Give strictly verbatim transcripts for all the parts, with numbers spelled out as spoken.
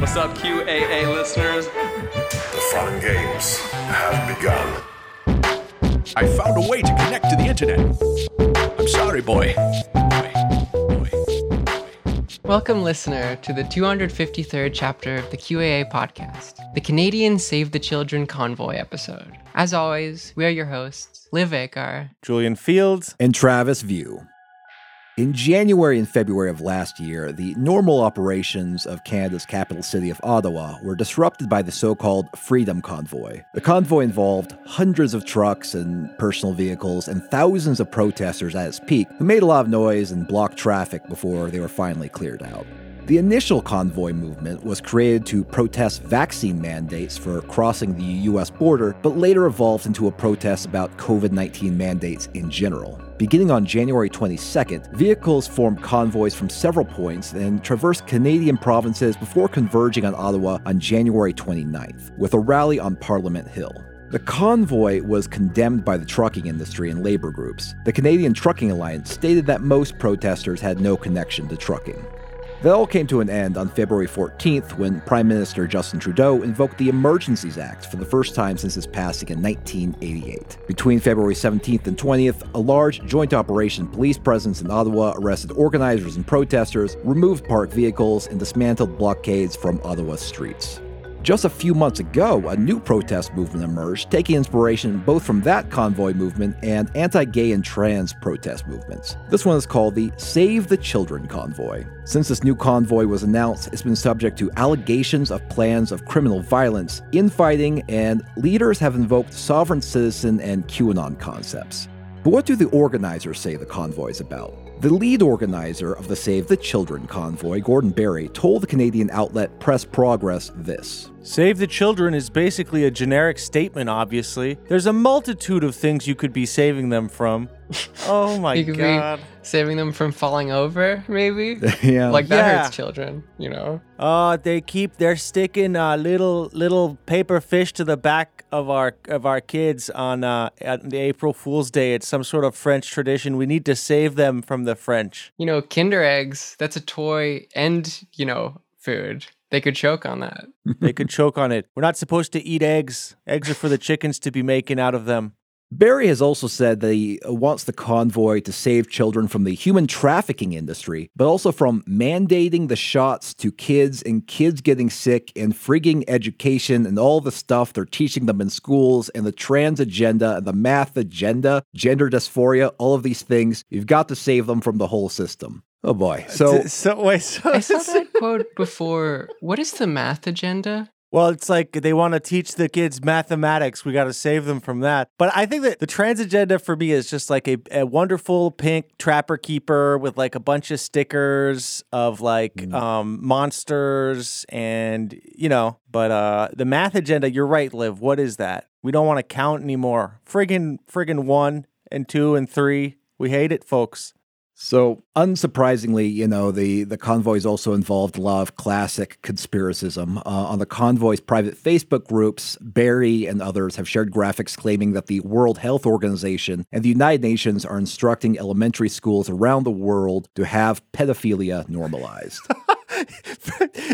What's up, Q A A listeners? The fun games have begun. I found a way to connect to the internet. I'm sorry, boy. Welcome, listener, to the two hundred fifty-third chapter of the Q A A podcast, the Canadian Save the Children Convoy episode. As always, we are your hosts, Liv Akar, Julian Fields, and Travis View. In January and February of last year, the normal operations of Canada's capital city of Ottawa were disrupted by the so-called Freedom Convoy. The convoy involved hundreds of trucks and personal vehicles and thousands of protesters at its peak who made a lot of noise and blocked traffic before they were finally cleared out. The initial convoy movement was created to protest vaccine mandates for crossing the U S border, but later evolved into a protest about covid nineteen mandates in general. Beginning on January twenty-second, vehicles formed convoys from several points and traversed Canadian provinces before converging on Ottawa on January twenty-ninth, with a rally on Parliament Hill. The convoy was condemned by the trucking industry and labor groups. The Canadian Trucking Alliance stated that most protesters had no connection to trucking. That all came to an end on February fourteenth when Prime Minister Justin Trudeau invoked the Emergencies Act for the first time since its passing in nineteen eighty-eight. Between February seventeenth and twentieth, a large joint operation police presence in Ottawa arrested organizers and protesters, removed parked vehicles, and dismantled blockades from Ottawa's streets. Just a few months ago, a new protest movement emerged, taking inspiration both from that convoy movement and anti-gay and trans protest movements. This one is called the Save the Children Convoy. Since this new convoy was announced, it's been subject to allegations of plans of criminal violence, infighting, and leaders have invoked sovereign citizen and QAnon concepts. But what do the organizers say the convoy is about? The lead organizer of the Save the Children convoy, Gordon Berry, told the Canadian outlet Press Progress this. Save the Children is basically a generic statement, obviously. There's a multitude of things you could be saving them from. Oh my you could God. Be saving them from falling over, maybe? yeah. Like that yeah. hurts children, you know? Oh, uh, they keep, they're sticking uh, little little paper fish to the back of our of our kids on uh, at the April Fool's Day. It's some sort of French tradition. We need to save them from the French. You know, Kinder Eggs, that's a toy and, you know, food. They could choke on that. They could choke on it. We're not supposed to eat eggs. Eggs are for the chickens to be making out of them. Berry has also said that he wants the convoy to save children from the human trafficking industry, but also from mandating the shots to kids and kids getting sick and frigging education and all the stuff they're teaching them in schools and the trans agenda and the math agenda, gender dysphoria, all of these things. You've got to save them from the whole system. Oh boy. So, so, wait, so I saw that quote before. What is the math agenda? Well, it's like they want to teach the kids mathematics. We got to save them from that. But I think that the trans agenda for me is just like a, a wonderful pink trapper keeper with like a bunch of stickers of like mm. um, monsters and, you know, but uh, the math agenda, you're right, Liv. What is that? We don't want to count anymore. Friggin', friggin' one and two and three. We hate it, folks. So unsurprisingly, you know, the, the convoys also involved a lot of classic conspiracism. Uh, on the convoy's private Facebook groups, Berry and others have shared graphics claiming that the World Health Organization and the United Nations are instructing elementary schools around the world to have pedophilia normalized.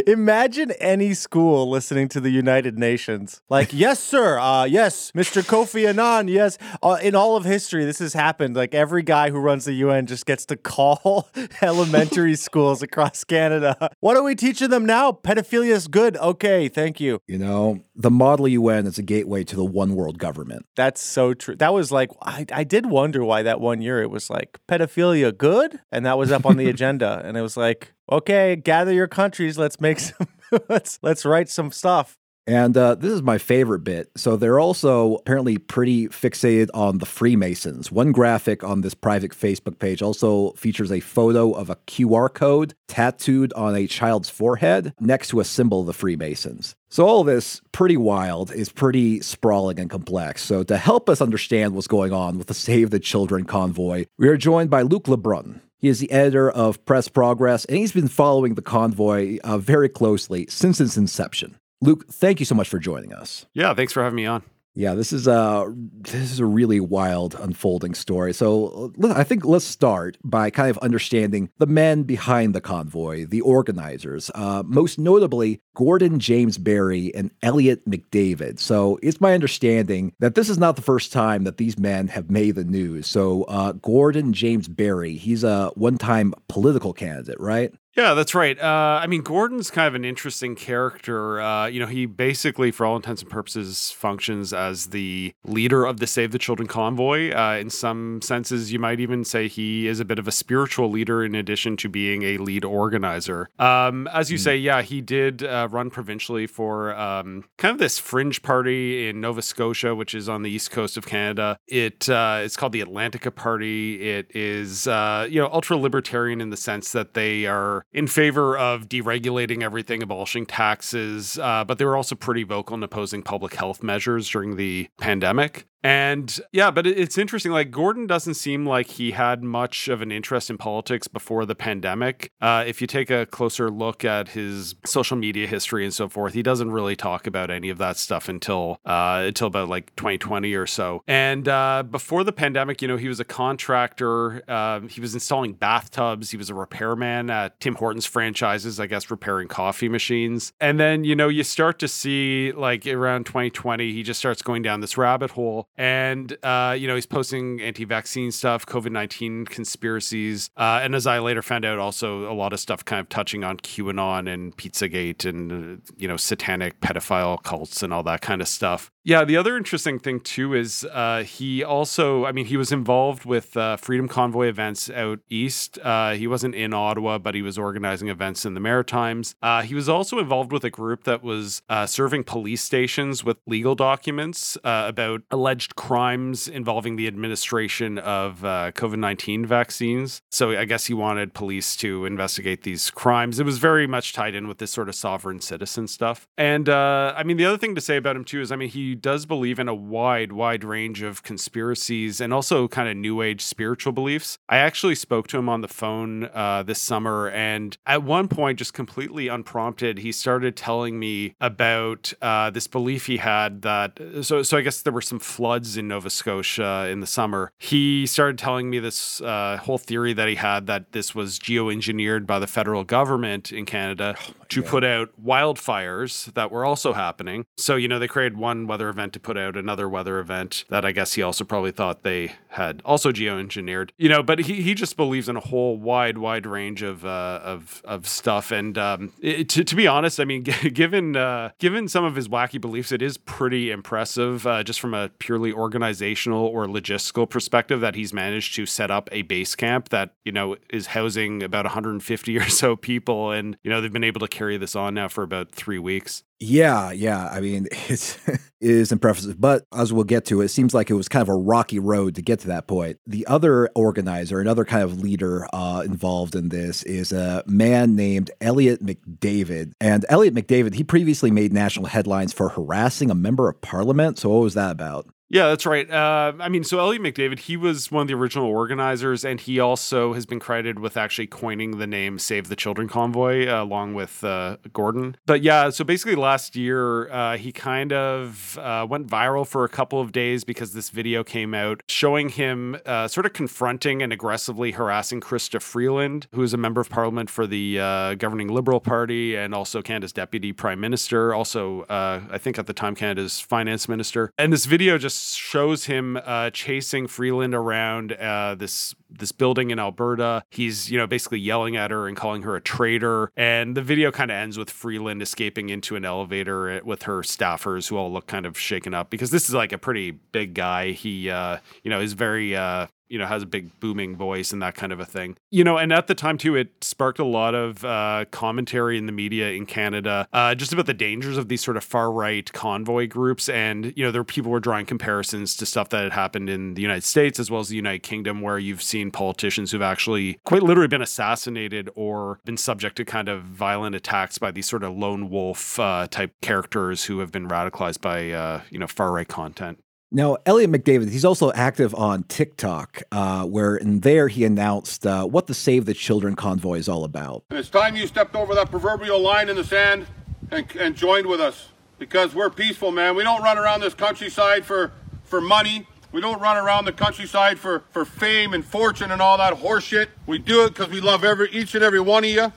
Imagine any school listening to the United Nations. Like, yes, sir. Uh, yes, Mister Kofi Annan. Yes. Uh, in all of history, this has happened. Like, every guy who runs the U N just gets to call elementary schools across Canada. What are we teaching them now? Pedophilia is good. Okay, thank you. You know, the model U N is a gateway to the one world government. That's so true. That was like, I, I did wonder why that one year it was like, pedophilia good? And that was up on the agenda. And it was like, okay, gather your countries. Let's make some, let's, let's write some stuff. And uh, this is my favorite bit. So they're also apparently pretty fixated on the Freemasons. One graphic on this private Facebook page also features a photo of a Q R code tattooed on a child's forehead next to a symbol of the Freemasons. So all this pretty wild is pretty sprawling and complex. So to help us understand what's going on with the Save the Children convoy, we are joined by Luke LeBrun. He is the editor of Press Progress, and he's been following the convoy uh, very closely since its inception. Luke, thank you so much for joining us. Yeah, thanks for having me on. Yeah, this is a this is a really wild unfolding story. So I think let's start by kind of understanding the men behind the convoy, the organizers, uh, most notably Gordon James Berry and Elliot McDavid. So it's my understanding that this is not the first time that these men have made the news. So uh, Gordon James Berry, he's a one-time political candidate, right? Yeah, that's right. Uh, I mean, Gordon's kind of an interesting character. Uh, you know, he basically, for all intents and purposes, functions as the leader of the Save the Children Convoy. Uh, in some senses, you might even say he is a bit of a spiritual leader in addition to being a lead organizer. Um, as you mm. say, yeah, he did uh, run provincially for um, kind of this fringe party in Nova Scotia, which is on the east coast of Canada. It uh, it's called the Atlantica Party. It is, uh, you know, ultra-libertarian in the sense that they are in favor of deregulating everything, abolishing taxes, uh, but they were also pretty vocal in opposing public health measures during the pandemic. And yeah, but it's interesting, like Gordon doesn't seem like he had much of an interest in politics before the pandemic. Uh, if you take a closer look at his social media history and so forth, he doesn't really talk about any of that stuff until uh, until about like twenty twenty or so. And uh, before the pandemic, you know, he was a contractor. Uh, he was installing bathtubs. He was a repairman at Tim Hortons franchises, I guess, repairing coffee machines. And then, you know, you start to see like around twenty twenty, he just starts going down this rabbit hole. And, uh, you know, he's posting anti-vaccine stuff, covid nineteen conspiracies. Uh, and as I later found out, also a lot of stuff kind of touching on QAnon and Pizzagate and, uh, you know, satanic pedophile cults and all that kind of stuff. Yeah, the other interesting thing, too, is uh, he also, I mean, he was involved with uh, Freedom Convoy events out east. Uh, he wasn't in Ottawa, but he was organizing events in the Maritimes. Uh, he was also involved with a group that was uh, serving police stations with legal documents uh, about alleged crimes involving the administration of uh, covid nineteen vaccines. So I guess he wanted police to investigate these crimes. It was very much tied in with this sort of sovereign citizen stuff. And uh, I mean, the other thing to say about him, too, is, I mean, he does believe in a wide, wide range of conspiracies and also kind of new age spiritual beliefs. I actually spoke to him on the phone uh, this summer, and at one point, just completely unprompted, he started telling me about uh, this belief he had that, so, so I guess there were some floods in Nova Scotia in the summer. He started telling me this uh, whole theory that he had that this was geoengineered by the federal government in Canada oh to God. put out wildfires that were also happening. So, you know, they created one weather event to put out another weather event that I guess he also probably thought they had also geoengineered, you know, but he, he just believes in a whole wide, wide range of, uh, of, of stuff. And, um, it, to, to be honest, I mean, g- given, uh, given some of his wacky beliefs, it is pretty impressive, uh, just from a purely organizational or logistical perspective that he's managed to set up a base camp that, you know, is housing about one hundred fifty or so people. And, you know, they've been able to carry this on now for about three weeks. Yeah, yeah. I mean, it's it is impressive, but as we'll get to, it seems like it was kind of a rocky road to get to that point. The other organizer, another kind of leader uh, involved in this is a man named Elliot McDavid. And Elliot McDavid, he previously made national headlines for harassing a member of parliament. So what was that about? Yeah, that's right. Uh, I mean, so Elliot McDavid, he was one of the original organizers, and he also has been credited with actually coining the name Save the Children Convoy, uh, along with uh, Gordon. But yeah, so basically last year, uh, he kind of uh, went viral for a couple of days because this video came out showing him uh, sort of confronting and aggressively harassing Krista Freeland, who is a member of parliament for the uh, governing Liberal Party and also Canada's deputy prime minister, also uh, I think at the time Canada's finance minister. And this video just shows him uh, chasing Freeland around uh, this this building in Alberta. He's, you know, basically yelling at her and calling her a traitor. And the video kind of ends with Freeland escaping into an elevator with her staffers, who all look kind of shaken up because this is like a pretty big guy. He, uh, you know, is very... Uh, you know, has a big booming voice and that kind of a thing. You know, and at the time, too, it sparked a lot of uh, commentary in the media in Canada uh, just about the dangers of these sort of far-right convoy groups. And, you know, there were people were drawing comparisons to stuff that had happened in the United States as well as the United Kingdom, where you've seen politicians who've actually quite literally been assassinated or been subject to kind of violent attacks by these sort of lone wolf uh, type characters who have been radicalized by, uh, you know, far-right content. Now, Elliot McDavid, he's also active on TikTok, uh, where in there he announced uh, what the Save the Children Convoy is all about. And it's time you stepped over that proverbial line in the sand and, and joined with us. because we're peaceful, man. We don't run around this countryside for, for money. We don't run around the countryside for, for fame and fortune and all that horseshit. We do it because we love every each and every one of you.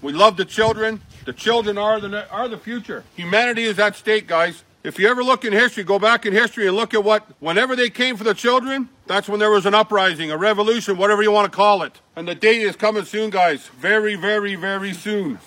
We love the children. The children are the are the future. Humanity is at stake, guys. If you ever look in history, go back in history and look at what, whenever they came for the children, that's when there was an uprising, a revolution, whatever you want to call it. And the day is coming soon, guys. Very, very, very soon.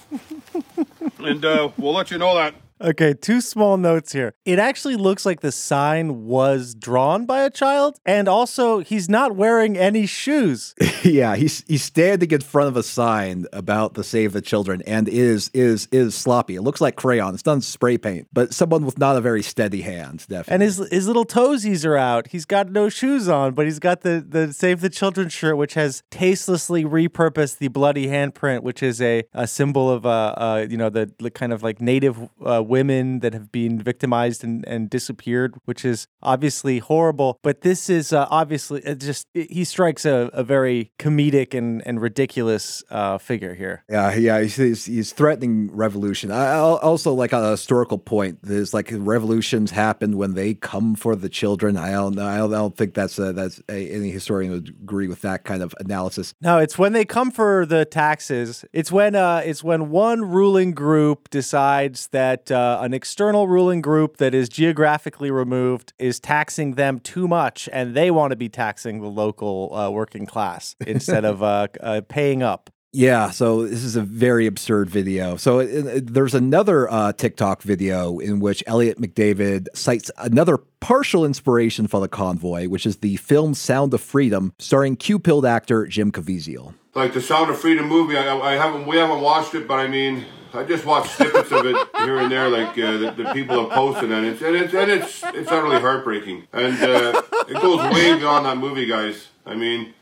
And uh, we'll let you know that. Okay, two small notes here. It actually looks like the sign was drawn by a child, and also he's not wearing any shoes. Yeah, he's he's standing in front of a sign about the Save the Children, and is is is sloppy. It looks like crayon. It's done spray paint, but someone with not a very steady hand, definitely. And his his little toesies are out. He's got no shoes on, but he's got the the Save the Children shirt, which has tastelessly repurposed the bloody handprint, which is a a symbol of uh, uh you know the, the kind of like native uh, women that have been victimized and, and disappeared, which is obviously horrible. But this is uh, obviously it just, it, he strikes a, a very comedic and, and ridiculous uh, figure here. Yeah, yeah, he's, he's threatening revolution. I, also, like on a historical point, there's like revolutions happen when they come for the children. I don't know. I don't, I don't think that's a, that's a, any historian would agree with that kind of analysis. No, it's when they come for the taxes. It's when uh, it's when one ruling group decides that. Uh, Uh, an external ruling group that is geographically removed is taxing them too much, and they want to be taxing the local uh, working class instead of uh, uh, paying up. Yeah, so this is a very absurd video. So it, it, there's another uh, TikTok video in which Elliot McDavid cites another partial inspiration for the convoy, which is the film Sound of Freedom, starring Q-pilled actor Jim Caviezel. Like the Sound of Freedom movie, I, I haven't we haven't watched it, but I mean, I just watch snippets of it here and there, like uh, the, the people are posting, and it's and it's and it's it's utterly heartbreaking, and uh, it goes way beyond that movie, guys. I mean,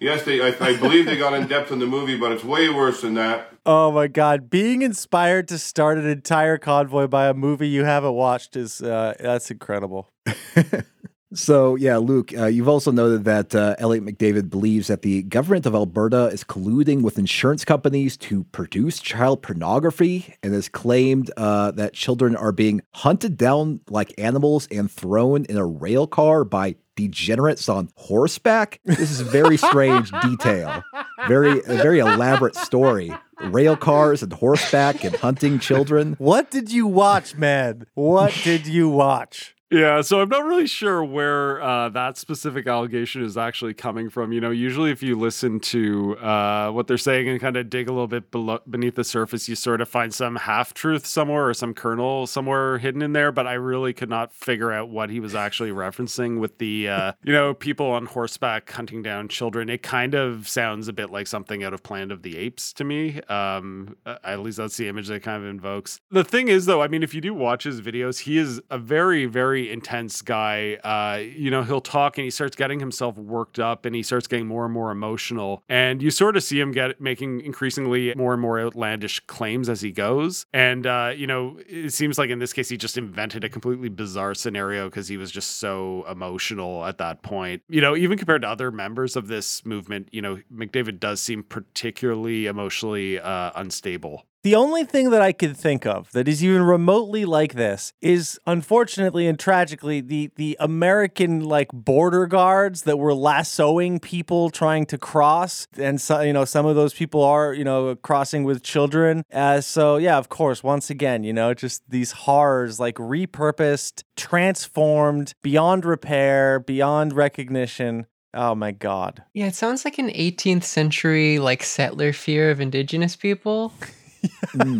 yes, they I, I believe they got in depth in the movie, but it's way worse than that. Oh my God! Being inspired to start an entire convoy by a movie you haven't watched is uh, that's incredible. So, yeah, Luke, uh, you've also noted that uh, Elliot McDavid believes that the government of Alberta is colluding with insurance companies to produce child pornography, and has claimed uh, that children are being hunted down like animals and thrown in a rail car by degenerates on horseback. This is very strange detail. Very, a very elaborate story. Rail cars and horseback and hunting children. What did you watch, man? What did you watch? Yeah, so I'm not really sure where uh, that specific allegation is actually coming from. You know, usually if you listen to uh, what they're saying and kind of dig a little bit below, beneath the surface, you sort of find some half-truth somewhere or some kernel somewhere hidden in there. But I really could not figure out what he was actually referencing with the, uh, you know, people on horseback hunting down children. It kind of sounds a bit like something out of Planet of the Apes to me. Um, at least that's the image that it kind of invokes. The thing is, though, I mean, if you do watch his videos, he is a very, very intense guy. Uh, you know, he'll talk and he starts getting himself worked up and he starts getting more and more emotional. And you sort of see him get making increasingly more and more outlandish claims as he goes. And, uh, you know, it seems like in this case, he just invented a completely bizarre scenario because he was just so emotional at that point. You know, even compared to other members of this movement, you know, McDavid does seem particularly emotionally uh, unstable. The only thing that I can think of that is even remotely like this is, unfortunately and tragically, the the American like border guards that were lassoing people trying to cross, and so, you know, some of those people are, you know, crossing with children. Uh, so yeah, of course, once again, you know, just these horrors like repurposed, transformed, beyond repair, beyond recognition. Oh my God! Yeah, it sounds like an eighteenth century like settler fear of indigenous people. mm.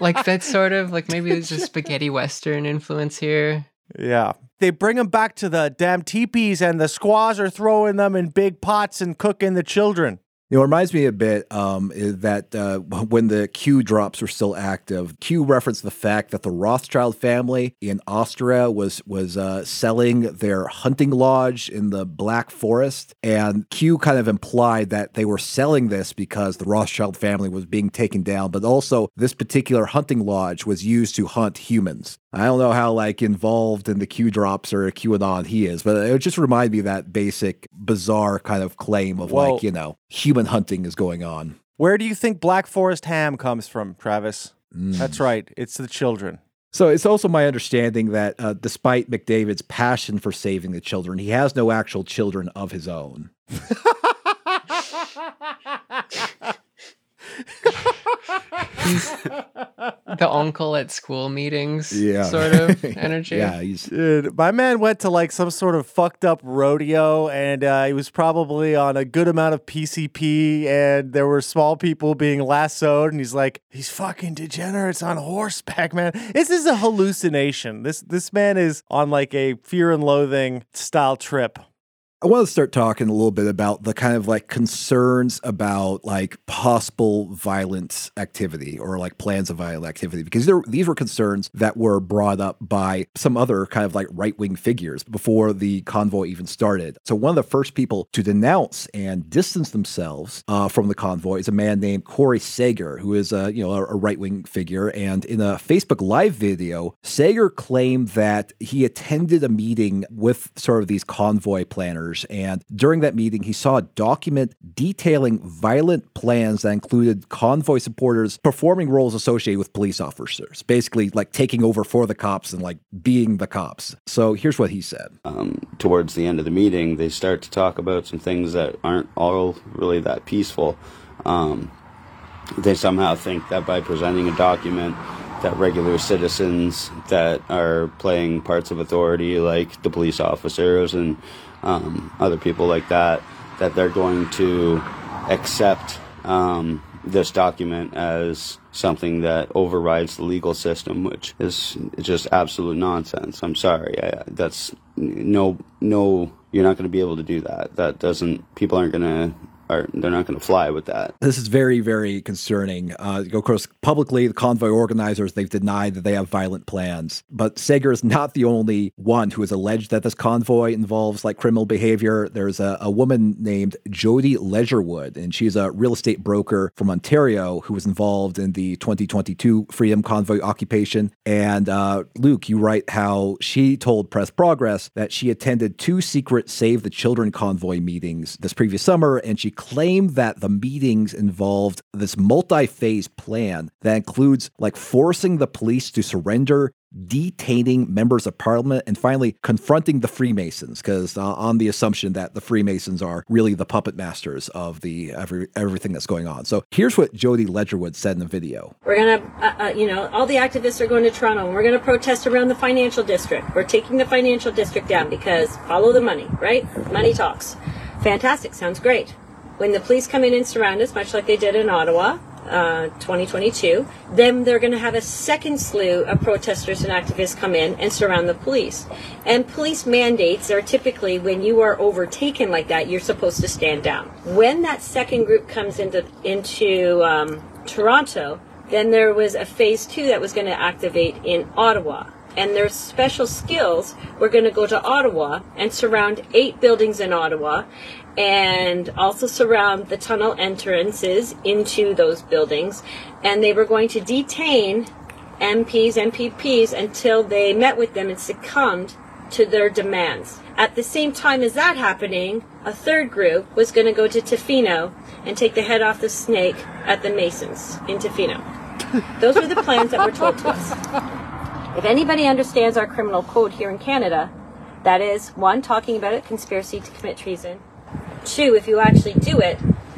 Like that sort of like maybe there's a spaghetti western influence here. Yeah, they bring them back to the damn teepees, and the squaws are throwing them in big pots and cooking the children. You know, it reminds me a bit um, that uh, when the Q drops were still active, Q referenced the fact that the Rothschild family in Austria was was uh, selling their hunting lodge in the Black Forest. And Q kind of implied that they were selling this because the Rothschild family was being taken down. But also this particular hunting lodge was used to hunt humans. I don't know how like involved in the Q drops or QAnon he is, but it just reminded me of that basic bizarre kind of claim of well, like, you know, human hunting is going on. Where do you think Black Forest ham comes from, Travis? Mm. That's right. It's the children. So it's also my understanding that uh, despite McDavid's passion for saving the children, he has no actual children of his own. He's the uncle at school meetings yeah. sort of energy. Yeah, he's... Dude, my man went to like some sort of fucked up rodeo, and uh, he was probably on a good amount of P C P, and there were small people being lassoed, and he's like, these fucking degenerates on horseback, man. This is a hallucination. This this man is on like a Fear and Loathing style trip. I want to start talking a little bit about the kind of like concerns about like possible violent activity or like plans of violent activity, because there, these were concerns that were brought up by some other kind of like right-wing figures before the convoy even started. So one of the first people to denounce and distance themselves uh, from the convoy is a man named Corey Sager, who is a, you know, a, a right-wing figure. And in a Facebook Live video, Sager claimed that he attended a meeting with sort of these convoy planners. And during that meeting, he saw a document detailing violent plans that included convoy supporters performing roles associated with police officers, basically like taking over for the cops and like being the cops. So here's what he said. Um, towards the end of the meeting, they start to talk about some things that aren't all really that peaceful. Um, they somehow think that by presenting a document that regular citizens that are playing parts of authority, like the police officers and Um, other people like that, that they're going to accept um, this document as something that overrides the legal system, which is just absolute nonsense. I'm sorry. I, that's no, no, you're not going to be able to do that. That doesn't, people aren't going to, Are, they're not going to fly with that. This is very, very concerning. Uh, of course, publicly, the convoy organizers, they've denied that they have violent plans. But Sager is not the only one who has alleged that this convoy involves like criminal behavior. There's a, a woman named Jody Leisurewood, and she's a real estate broker from Ontario who was involved in the twenty twenty-two Freedom Convoy occupation. And uh, Luke, you write how she told Press Progress that she attended two secret Save the Children Convoy meetings this previous summer, and she claimed that the meetings involved this multi-phase plan that includes like forcing the police to surrender, detaining members of parliament, and finally confronting the Freemasons, because uh, on the assumption that the Freemasons are really the puppet masters of the every, everything that's going on. So here's what Jody Leisurewood said in the video. We're going to, uh, uh, you know, all the activists are going to Toronto. We're going to protest around the financial district. We're taking the financial district down because follow the money, right? Money talks. Fantastic. Sounds great. When the police come in and surround us, much like they did in Ottawa, uh, twenty twenty-two, then they're going to have a second slew of protesters and activists come in and surround the police. And police mandates are typically when you are overtaken like that, you're supposed to stand down. When that second group comes into into um, Toronto, then there was a phase two that was going to activate in Ottawa. And their special skills were going to go to Ottawa and surround eight buildings in Ottawa, and also surround the tunnel entrances into those buildings. And they were going to detain M Ps and P Ps until they met with them and succumbed to their demands. At the same time as that happening, a third group was going to go to Tofino and take the head off the snake at the Masons in Tofino. Those were the plans that were told to us. If anybody understands our criminal code here in Canada, that is, one, talking about it, conspiracy to commit treason. Two, if you actually do it,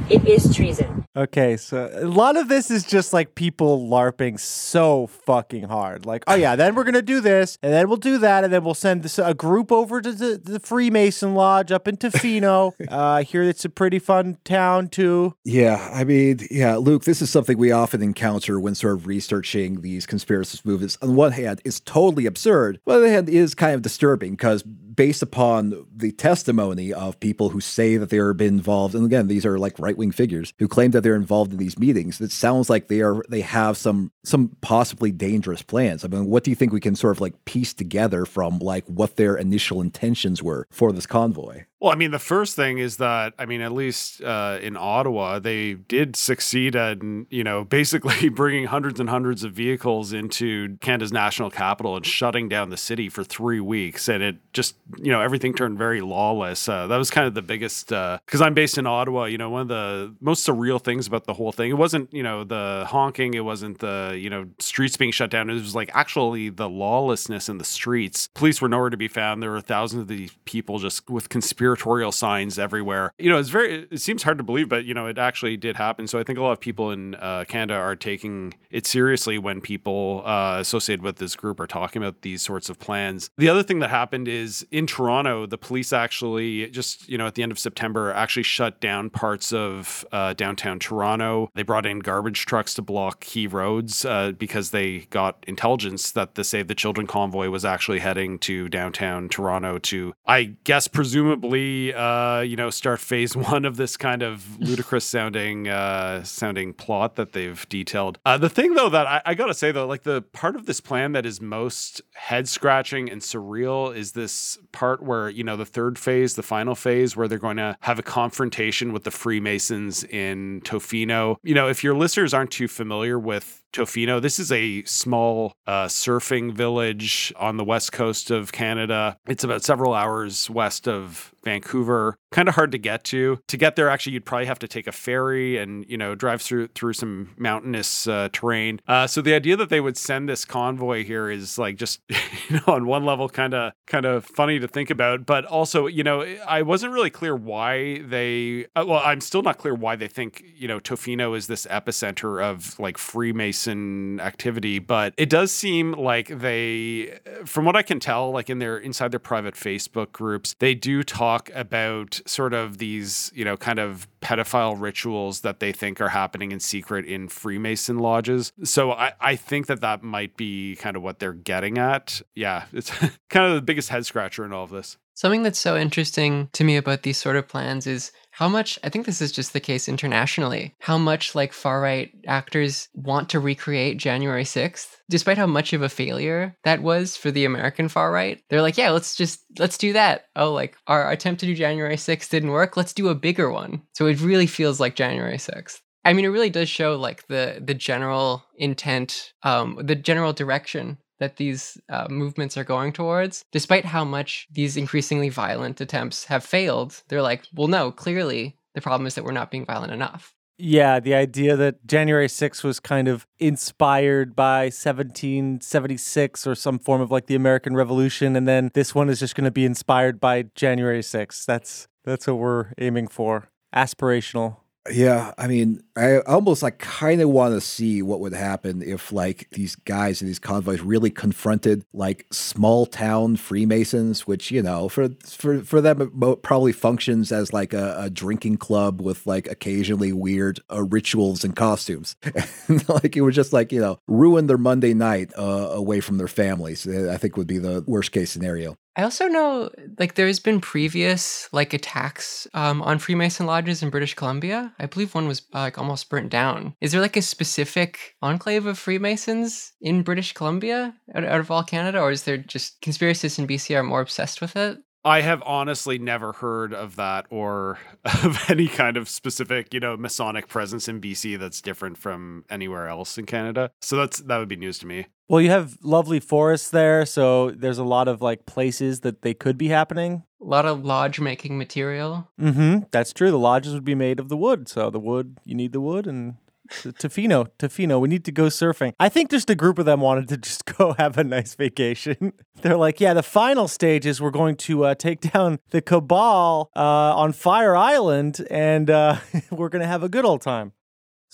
it is treason. Okay, so a lot of this is just like people LARPing so fucking hard. Like, oh yeah, then we're going to do this, and then we'll do that, and then we'll send this, a group over to the, the Freemason Lodge up in Tofino. uh, here it's a pretty fun town, too. Yeah, I mean, yeah, Luke, this is something we often encounter when sort of researching these conspiracist movements. On the one hand, it's totally absurd. On the other hand, it is kind of disturbing, because based upon the testimony of people who say that they are been involved, and again, these are like right-wing figures who claim that they're involved in these meetings, it sounds like they are they have some some possibly dangerous plans. I mean, what do you think we can sort of like piece together from like what their initial intentions were for this convoy? Well, I mean, the first thing is that, I mean, at least uh, in Ottawa, they did succeed at, you know, basically bringing hundreds and hundreds of vehicles into Canada's national capital and shutting down the city for three weeks. And it just, you know, everything turned very lawless. Uh, that was kind of the biggest, because uh, I'm based in Ottawa, you know, one of the most surreal things about the whole thing, it wasn't, you know, the honking, it wasn't the, you know, streets being shut down. It was like actually the lawlessness in the streets. Police were nowhere to be found. There were thousands of these people just with conspiracy signs everywhere. You know, it's very, it seems hard to believe, but, you know, it actually did happen. So I think a lot of people in uh, Canada are taking it seriously when people uh, associated with this group are talking about these sorts of plans. The other thing that happened is in Toronto, the police actually just, you know, at the end of September, actually shut down parts of uh, downtown Toronto. They brought in garbage trucks to block key roads uh, because they got intelligence that the Save the Children Convoy was actually heading to downtown Toronto to, I guess, presumably Uh, you know, start phase one of this kind of ludicrous sounding uh, sounding plot that they've detailed. Uh, the thing, though, that I, I got to say, though, like the part of this plan that is most head scratching and surreal is this part where, you know, the third phase, the final phase, where they're going to have a confrontation with the Freemasons in Tofino. You know, if your listeners aren't too familiar with Tofino, this is a small uh, surfing village on the west coast of Canada. It's about several hours west of Vancouver. Kind of hard to get to. To get there, actually, you'd probably have to take a ferry and, you know, drive through through some mountainous uh, terrain. Uh, so the idea that they would send this convoy here is like just, you know, on one level, kind of kind of funny to think about. But also, you know, I wasn't really clear why they, uh, well, I'm still not clear why they think, you know, Tofino is this epicenter of like Freemason activity. But it does seem like they, from what I can tell, like in their, inside their private Facebook groups, they do talk about sort of these, you know, kind of pedophile rituals that they think are happening in secret in Freemason lodges. So I, I think that that might be kind of what they're getting at. Yeah, it's kind of the biggest head scratcher in all of this. Something that's so interesting to me about these sort of plans is how much, I think this is just the case internationally, how much like far-right actors want to recreate January sixth, despite how much of a failure that was for the American far-right. They're like, yeah, let's just, let's do that. Oh, like our attempt to do January sixth didn't work. Let's do a bigger one. So it really feels like January sixth. I mean, it really does show like the, the general intent, um, the general direction that these uh, movements are going towards, despite how much these increasingly violent attempts have failed. They're like, well, no, clearly the problem is that we're not being violent enough. Yeah, the idea that January sixth was kind of inspired by seventeen seventy-six or some form of like the American Revolution, and then this one is just going to be inspired by January sixth. That's that's what we're aiming for. Aspirational. Yeah, I mean, I almost like kind of want to see what would happen if like these guys in these convoys really confronted like small town Freemasons, which, you know, for for, for them it probably functions as like a, a drinking club with like occasionally weird uh, rituals and costumes. And, like it would just like, you know, ruin their Monday night uh, away from their families, I think would be the worst case scenario. I also know, like, there's been previous, like, attacks um, on Freemason lodges in British Columbia. I believe one was, uh, like, almost burnt down. Is there, like, a specific enclave of Freemasons in British Columbia out, out of all Canada? Or is there just conspiracists in B C are more obsessed with it? I have honestly never heard of that or of any kind of specific, you know, Masonic presence in B C that's different from anywhere else in Canada. So that's that would be news to me. Well, you have lovely forests there, so there's a lot of like places that they could be happening. A lot of lodge-making material. Mm-hmm. That's true. The lodges would be made of the wood. So the wood, you need the wood and... Tofino, Tofino, we need to go surfing. I think just a group of them wanted to just go have a nice vacation. They're like, yeah, the final stage is we're going to uh, take down the cabal uh, on Fire Island, and uh, we're going to have a good old time.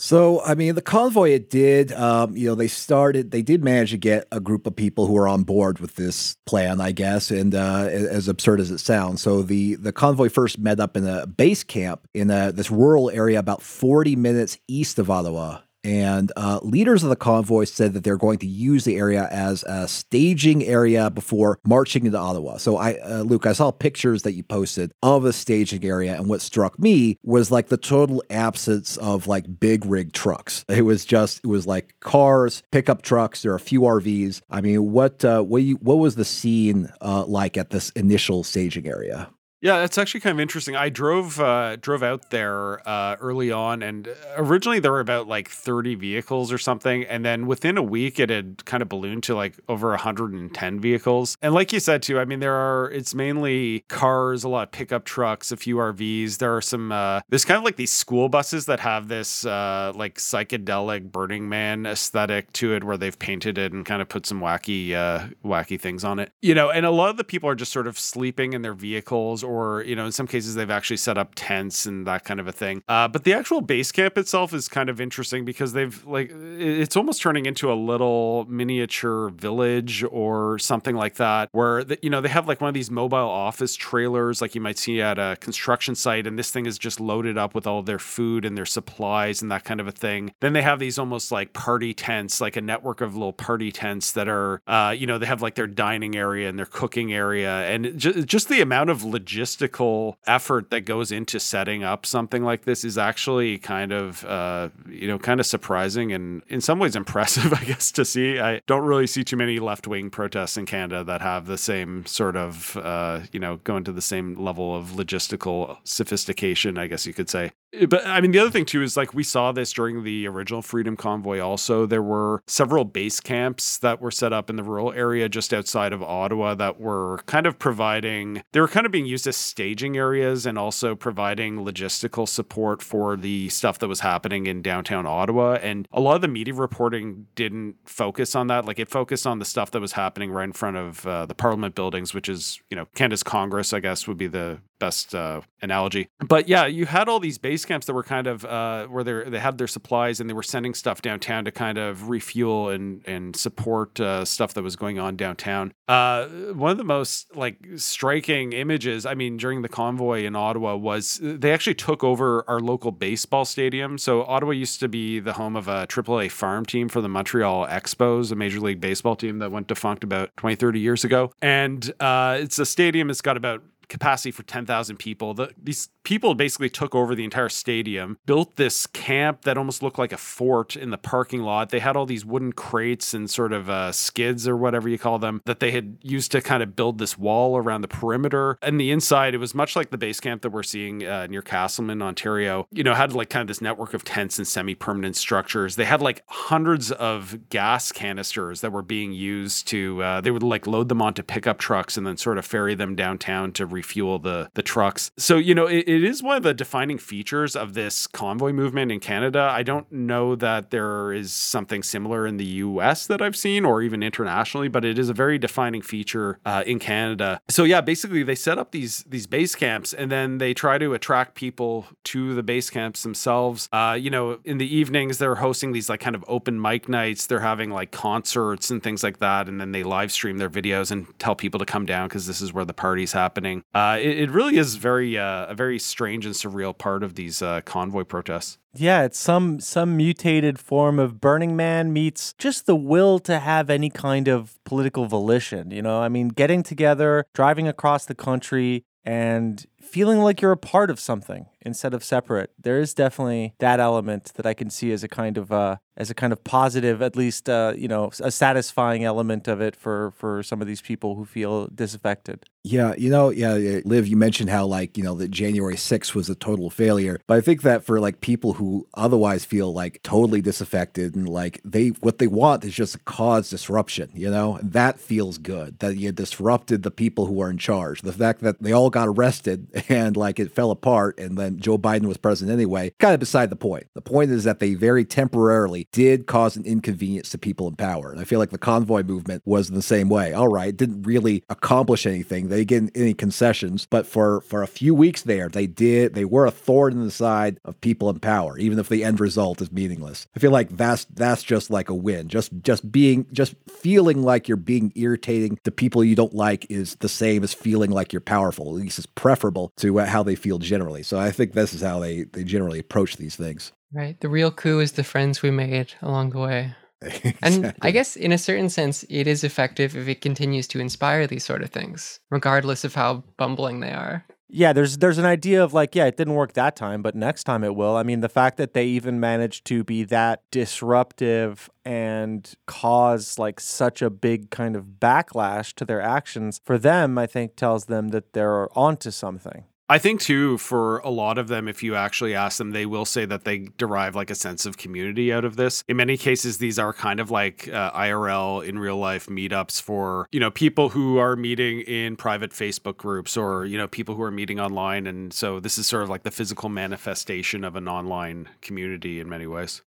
So, I mean, the convoy, it did, um, you know, they started, they did manage to get a group of people who are on board with this plan, I guess, and uh, as absurd as it sounds. So the, the convoy first met up in a base camp in a, this rural area about forty minutes east of Ottawa. And uh, leaders of the convoy said that they're going to use the area as a staging area before marching into Ottawa. So, I, uh, Luke, I saw pictures that you posted of the staging area, and what struck me was like the total absence of like big rig trucks. It was just, it was like cars, pickup trucks. There are a few R Vs. I mean, what uh, what, you, what was the scene uh, like at this initial staging area? Yeah, it's actually kind of interesting. I drove uh, drove out there uh, early on, and originally there were about like thirty vehicles or something. And then within a week, it had kind of ballooned to like over one hundred ten vehicles. And like you said, too, I mean, there are, it's mainly cars, a lot of pickup trucks, a few R Vs. There are some, uh, there's kind of like these school buses that have this uh, like psychedelic Burning Man aesthetic to it, where they've painted it and kind of put some wacky, uh, wacky things on it. You know, and a lot of the people are just sort of sleeping in their vehicles, or, you know, in some cases they've actually set up tents and that kind of a thing. Uh, but the actual base camp itself is kind of interesting because they've like, it's almost turning into a little miniature village or something like that, where, the, you know, they have like one of these mobile office trailers like you might see at a construction site. And this thing is just loaded up with all of their food and their supplies and that kind of a thing. Then they have these almost like party tents, like a network of little party tents that are, uh, you know, they have like their dining area and their cooking area. And ju- just the amount of logistics logistical effort that goes into setting up something like this is actually kind of, uh, you know, kind of surprising and in some ways impressive, I guess, to see. I don't really see too many left-wing protests in Canada that have the same sort of, uh, you know, going to the same level of logistical sophistication, I guess you could say. But I mean, the other thing too is like we saw this during the original Freedom Convoy also. There were several base camps that were set up in the rural area just outside of Ottawa that were kind of providing, they were kind of being used as staging areas and also providing logistical support for the stuff that was happening in downtown Ottawa. And a lot of the media reporting didn't focus on that. Like it focused on the stuff that was happening right in front of uh, the Parliament buildings, which is, you know, Canada's Congress, I guess, would be the best uh, analogy. But yeah, you had all these base camps that were kind of uh, where they they had their supplies and they were sending stuff downtown to kind of refuel and and support uh, stuff that was going on downtown. Uh, one of the most like striking images, I mean, during the convoy in Ottawa was they actually took over our local baseball stadium. So Ottawa used to be the home of a triple A farm team for the Montreal Expos, a Major League Baseball team that went defunct about twenty, thirty years ago. And uh, it's a stadium. It's got about capacity for ten thousand people. The, these people basically took over the entire stadium, built this camp that almost looked like a fort in the parking lot. They had all these wooden crates and sort of uh, skids or whatever you call them that they had used to kind of build this wall around the perimeter. And the inside, it was much like the base camp that we're seeing uh, near Castleman, Ontario, you know, had like kind of this network of tents and semi-permanent structures. They had like hundreds of gas canisters that were being used to, uh, they would like load them onto pickup trucks and then sort of ferry them downtown to re- fuel the the trucks. So, you know, it, it is one of the defining features of this convoy movement in Canada. I don't know that there is something similar in the U S that I've seen or even internationally, but it is a very defining feature uh, in Canada. So yeah, basically they set up these these base camps and then they try to attract people to the base camps themselves. Uh, you know, in the evenings, they're hosting these like kind of open mic nights. They're having like concerts and things like that. And then they live stream their videos and tell people to come down because this is where the party's happening. Uh, it, it really is very uh, a very strange and surreal part of these uh, convoy protests. Yeah, it's some some mutated form of Burning Man meets just the will to have any kind of political volition. You know, I mean, getting together, driving across the country and feeling like you're a part of something instead of separate. There is definitely that element that I can see as a kind of uh, as a kind of positive, at least uh, you know, a satisfying element of it for for some of these people who feel disaffected. Yeah, you know, yeah, Liv, you mentioned how like, you know, that January sixth was a total failure, but I think that for like people who otherwise feel like totally disaffected and like they what they want is just cause disruption, you know, and that feels good that you disrupted the people who are in charge. The fact that they all got arrested and like it fell apart and then Joe Biden was president anyway, kind of beside the point. The point is that they very temporarily did cause an inconvenience to people in power. And I feel like the convoy movement was in the same way. All right, didn't really accomplish anything. They didn't get any concessions, but for, for a few weeks there, they did, they were a thorn in the side of people in power, even if the end result is meaningless. I feel like that's, that's just like a win. Just, just being, just feeling like you're being irritating to people you don't like is the same as feeling like you're powerful. At least it's preferable to how they feel generally. So I think this is how they, they generally approach these things. Right. The real coup is the friends we made along the way. Exactly. And I guess in a certain sense, it is effective if it continues to inspire these sort of things, regardless of how bumbling they are. Yeah, there's there's an idea of like, yeah, it didn't work that time, but next time it will. I mean, the fact that they even managed to be that disruptive and cause like such a big kind of backlash to their actions, for them, I think tells them that they're onto something. I think, too, for a lot of them, if you actually ask them, they will say that they derive like a sense of community out of this. In many cases, these are kind of like uh, I R L in real life meetups for, you know, people who are meeting in private Facebook groups or, you know, people who are meeting online. And so this is sort of like the physical manifestation of an online community in many ways.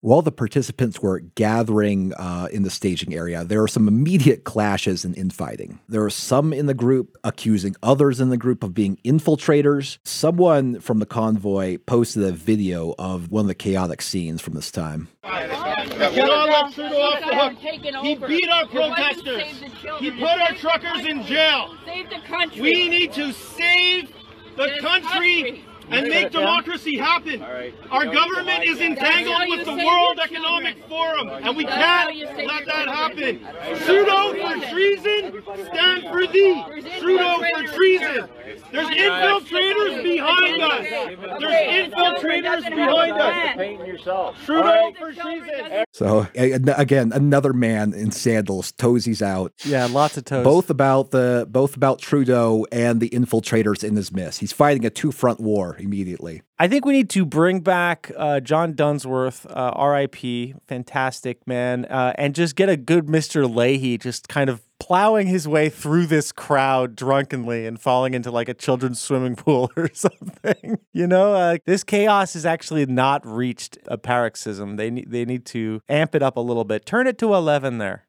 While the participants were gathering uh, in the staging area, there were some immediate clashes and infighting. There were some in the group accusing others in the group of being infiltrators. Someone from the convoy posted a video of one of the chaotic scenes from this time. He beat our protesters. He put our truckers in jail. Save the country. We need to save the country. And make democracy happen. Right. Our government is entangled with the World Economic Forum, and we can't let that happen. Trudeau for treason, stand for thee. Trudeau for treason. There's infiltrators behind us. There's infiltrators behind us. Trudeau for treason. So again, another man in sandals, toesies out. Yeah, lots of toes. Both about the both about Trudeau and the infiltrators in his midst. He's fighting a two-front war. Immediately. I think we need to bring back uh, John Dunsworth, uh, R I P, fantastic man, uh, and just get a good Mister Leahy just kind of plowing his way through this crowd drunkenly and falling into like a children's swimming pool or something. You know, uh, this chaos has actually not reached a paroxysm. They ne- they need to amp it up a little bit. Turn it to eleven there.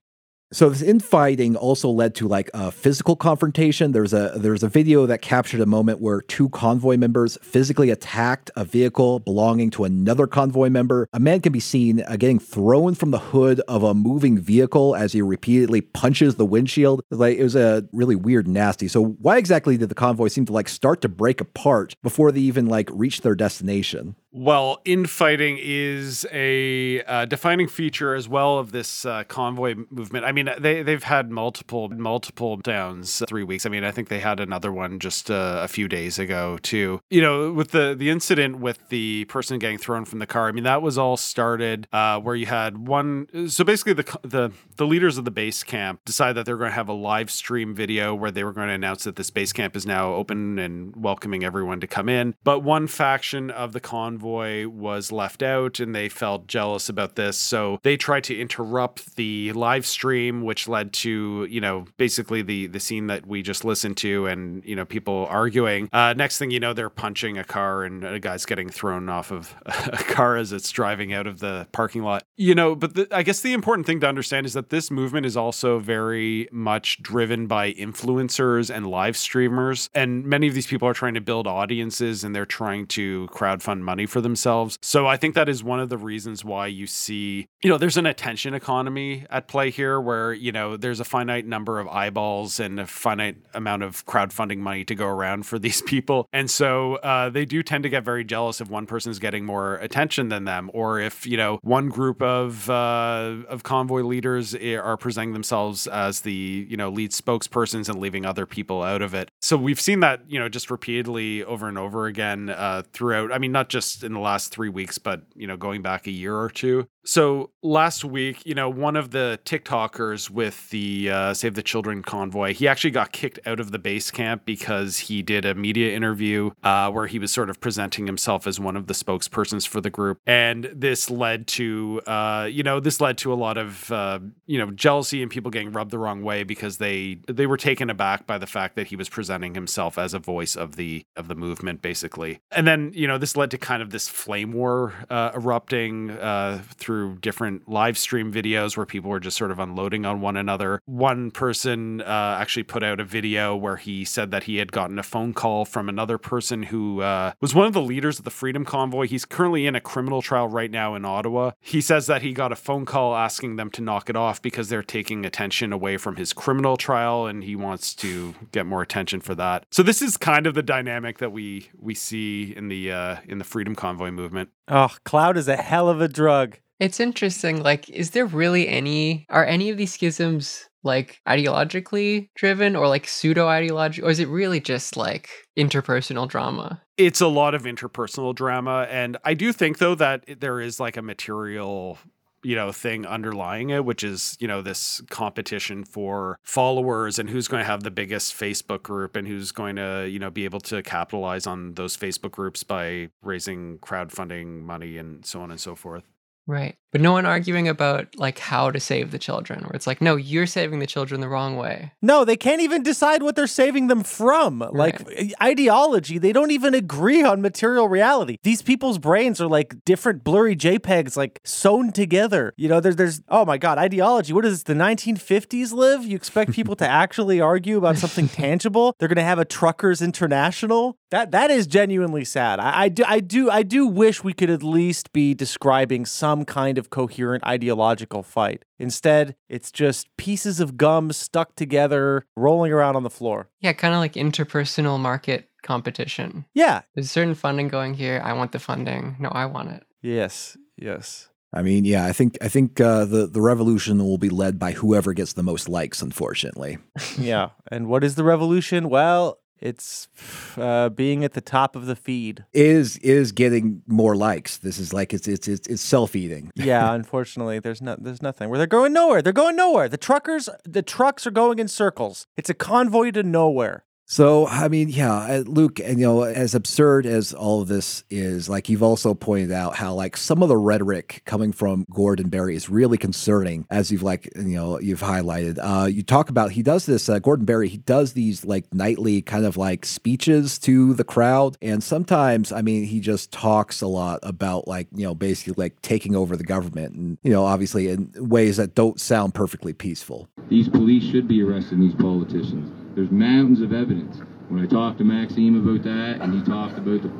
So this infighting also led to like a physical confrontation. There's a there's a video that captured a moment where two convoy members physically attacked a vehicle belonging to another convoy member. A man can be seen uh, getting thrown from the hood of a moving vehicle as he repeatedly punches the windshield. Like, it was a really weird, nasty. So why exactly did the convoy seem to like start to break apart before they even like reached their destination? Well, infighting is a uh, defining feature as well of this uh, convoy movement. I mean, they, they've had multiple, multiple downs uh, three weeks. I mean, I think they had another one just uh, a few days ago, too. You know, with the, the incident with the person getting thrown from the car, I mean, that was all started uh, where you had one. So basically, the, the, the leaders of the base camp decided that they're going to have a live stream video where they were going to announce that this base camp is now open and welcoming everyone to come in. But one faction of the convoy was left out and they felt jealous about this. So they tried to interrupt the live stream, which led to, you know, basically the, the scene that we just listened to and, you know, people arguing. Uh, next thing you know, they're punching a car and a guy's getting thrown off of a car as it's driving out of the parking lot. You know, but the, I guess the important thing to understand is that this movement is also very much driven by influencers and live streamers. And many of these people are trying to build audiences and they're trying to crowdfund money for for themselves. So I think that is one of the reasons why you see, you know, there's an attention economy at play here where, you know, there's a finite number of eyeballs and a finite amount of crowdfunding money to go around for these people. And so uh, they do tend to get very jealous if one person is getting more attention than them, or if, you know, one group of uh, of convoy leaders are presenting themselves as the, you know, lead spokespersons and leaving other people out of it. So we've seen that, you know, just repeatedly over and over again uh, throughout. I mean, not just in the last three weeks, but, you know, going back a year or two. So last week, you know, one of the TikTokers with the uh, Save the Children Convoy, he actually got kicked out of the base camp because he did a media interview uh, where he was sort of presenting himself as one of the spokespersons for the group. And this led to, uh, you know, this led to a lot of, uh, you know, jealousy and people getting rubbed the wrong way because they they were taken aback by the fact that he was presenting himself as a voice of the of the movement, basically. And then, you know, this led to kind of this flame war uh, erupting uh, through Through different live stream videos where people were just sort of unloading on one another. One person uh, actually put out a video where he said that he had gotten a phone call from another person who uh, was one of the leaders of the Freedom Convoy. He's currently in a criminal trial right now in Ottawa. He says that he got a phone call asking them to knock it off because they're taking attention away from his criminal trial and he wants to get more attention for that. So this is kind of the dynamic that we we see in the uh, in the Freedom Convoy movement. Oh, cloud is a hell of a drug. It's interesting. Like, is there really any, are any of these schisms like ideologically driven or like pseudo ideological, or is it really just like interpersonal drama? It's a lot of interpersonal drama. And I do think, though, that there is like a material, you know, thing underlying it, which is, you know, this competition for followers and who's going to have the biggest Facebook group and who's going to, you know, be able to capitalize on those Facebook groups by raising crowdfunding money and so on and so forth. Right. But no one arguing about like how to save the children, where it's like, no, you're saving the children the wrong way. No, they can't even decide what they're saving them from. Right. Like ideology, they don't even agree on material reality. These people's brains are like different blurry JPEGs, like sewn together. You know, there's, there's oh my God, ideology. What is this, the nineteen fifties live? You expect people to actually argue about something tangible? They're going to have a Truckers International? That That is genuinely sad. I, I, do, I, do, I do wish we could at least be describing some kind of coherent ideological fight. Instead, it's just pieces of gum stuck together, rolling around on the floor. Yeah, kind of like interpersonal market competition. Yeah. There's certain funding going here. I want the funding. No, I want it. Yes, yes. I mean, yeah, I think I think uh, the, the revolution will be led by whoever gets the most likes, unfortunately. Yeah. And what is the revolution? Well, it's uh, being at the top of the feed. Is is getting more likes. This is like it's it's it's, it's self-eating. Yeah, unfortunately, there's not there's nothing. Where they're going nowhere. They're going nowhere. The truckers, the trucks are going in circles. It's a convoy to nowhere. So, I mean, yeah, Luke, and you know, as absurd as all of this is, like you've also pointed out how like some of the rhetoric coming from Gordon Berry is really concerning, as you've like, you know, you've highlighted. Uh, you talk about, he does this, uh, Gordon Berry, he does these like nightly kind of like speeches to the crowd. And sometimes, I mean, he just talks a lot about like, you know, basically like taking over the government and, you know, obviously in ways that don't sound perfectly peaceful. These police should be arresting these politicians. There's mountains of evidence. When I talked to Maxime about that, and he talked about the,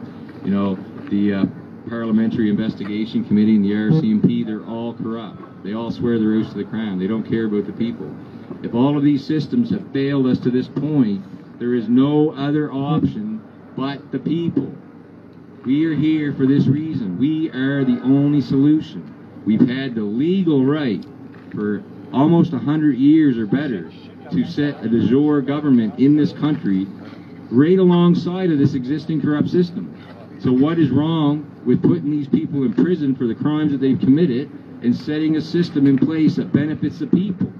you know, the uh, Parliamentary Investigation Committee and the R C M P, they're all corrupt. They all swear their oath to the crown. They don't care about the people. If all of these systems have failed us to this point, there is no other option but the people. We are here for this reason. We are the only solution. We've had the legal right for almost one hundred years or better to set a de jure government in this country right alongside of this existing corrupt system. So what is wrong with putting these people in prison for the crimes that they've committed and setting a system in place that benefits the people?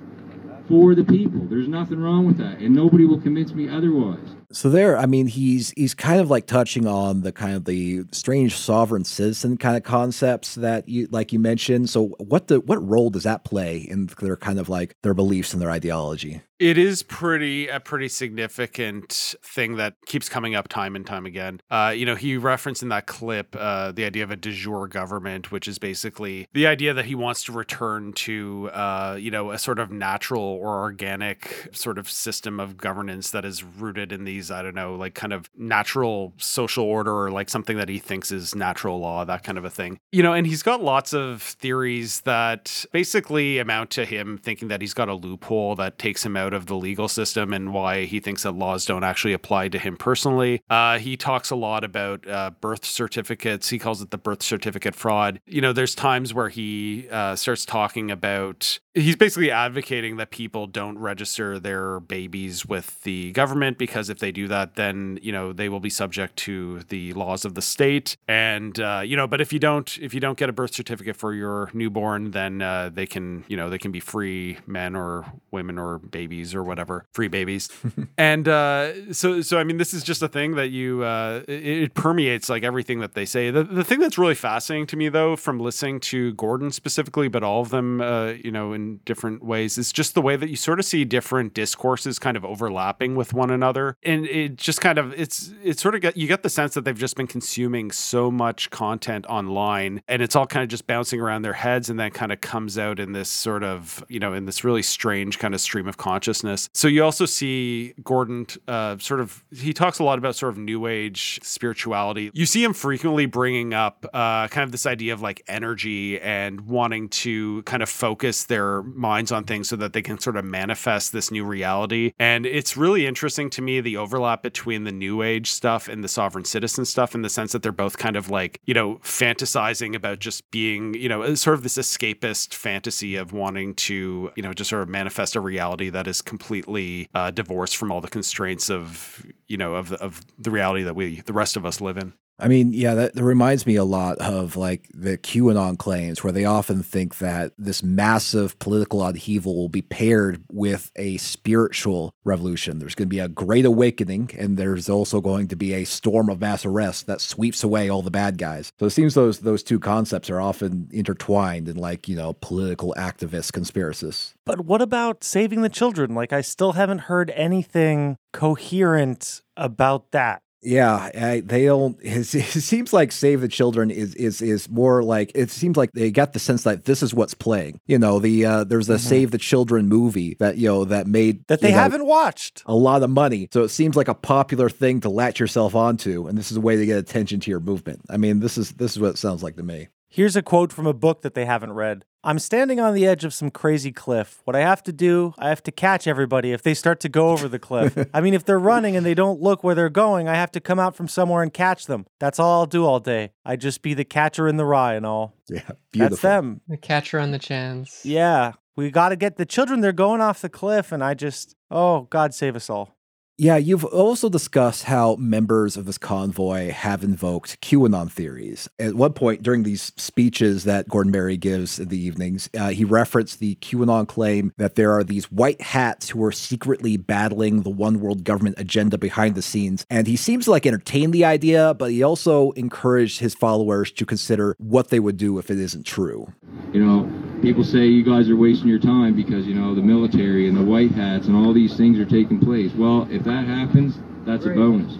For the people. There's nothing wrong with that, and nobody will convince me otherwise. So there, I mean, he's he's kind of like touching on the kind of the strange sovereign citizen kind of concepts that you like you mentioned. So what the what role does that play in their kind of like their beliefs and their ideology? It is pretty a pretty significant thing that keeps coming up time and time again. Uh, you know, he referenced in that clip uh, the idea of a de jure government, which is basically the idea that he wants to return to, uh, you know, a sort of natural or organic sort of system of governance that is rooted in these, I don't know, like kind of natural social order or like something that he thinks is natural law, that kind of a thing. You know, and he's got lots of theories that basically amount to him thinking that he's got a loophole that takes him out of the legal system and why he thinks that laws don't actually apply to him personally. Uh, he talks a lot about uh, birth certificates. He calls it the birth certificate fraud. You know, there's times where he uh, starts talking about, he's basically advocating that people don't register their babies with the government because if they do that, then, you know, they will be subject to the laws of the state. And, uh, you know, but if you don't, if you don't get a birth certificate for your newborn, then uh, they can, you know, they can be free men or women or babies. or whatever, free babies. and uh, so, so I mean, this is just a thing that you, uh, it, it permeates like everything that they say. The, the thing that's really fascinating to me, though, from listening to Gordon specifically, but all of them, uh, you know, in different ways, is just the way that you sort of see different discourses kind of overlapping with one another. And it just kind of, it's, it's sort of, get, you get the sense that they've just been consuming so much content online and it's all kind of just bouncing around their heads and then kind of comes out in this sort of, you know, in this really strange kind of stream of consciousness. So you also see Gordon uh, sort of, he talks a lot about sort of new age spirituality. You see him frequently bringing up uh, kind of this idea of like energy and wanting to kind of focus their minds on things so that they can sort of manifest this new reality. And it's really interesting to me, the overlap between the New Age stuff and the sovereign citizen stuff, in the sense that they're both kind of like, you know, fantasizing about just being, you know, sort of this escapist fantasy of wanting to, you know, just sort of manifest a reality that is completely uh, divorced from all the constraints of, you know, of the, of the reality that we, the rest of us live in. I mean, yeah, that, that reminds me a lot of like the QAnon claims, where they often think that this massive political upheaval will be paired with a spiritual revolution. There's going to be a great awakening, and there's also going to be a storm of mass arrest that sweeps away all the bad guys. So it seems those those two concepts are often intertwined in, like, you know, political activist conspiracists. But what about saving the children? Like, I still haven't heard anything coherent about that. Yeah, I, they don't. It seems like Save the Children is is is more like, it seems like they got the sense that this is what's playing. You know, the uh, there's a mm-hmm. Save the Children movie that, you know, that made that they know, haven't watched a lot of money. So it seems like a popular thing to latch yourself onto, and this is a way to get attention to your movement. I mean, this is this is what it sounds like to me. Here's a quote from a book that they haven't read. I'm standing on the edge of some crazy cliff. What I have to do, I have to catch everybody if they start to go over the cliff. I mean, if they're running and they don't look where they're going, I have to come out from somewhere and catch them. That's all I'll do all day. I just be the catcher in the rye and all. Yeah, beautiful. That's them. The catcher on the chance. Yeah, we got to get the children. They're going off the cliff, and I just, oh, God save us all. Yeah, you've also discussed how members of this convoy have invoked QAnon theories. At one point during these speeches that Gordon Berry gives in the evenings, uh, he referenced the QAnon claim that there are these white hats who are secretly battling the one world government agenda behind the scenes. And he seems to like entertain the idea, but he also encouraged his followers to consider what they would do if it isn't true. You know, people say you guys are wasting your time because, you know, the military and the white hats and all these things are taking place. Well, if that happens, that's a bonus.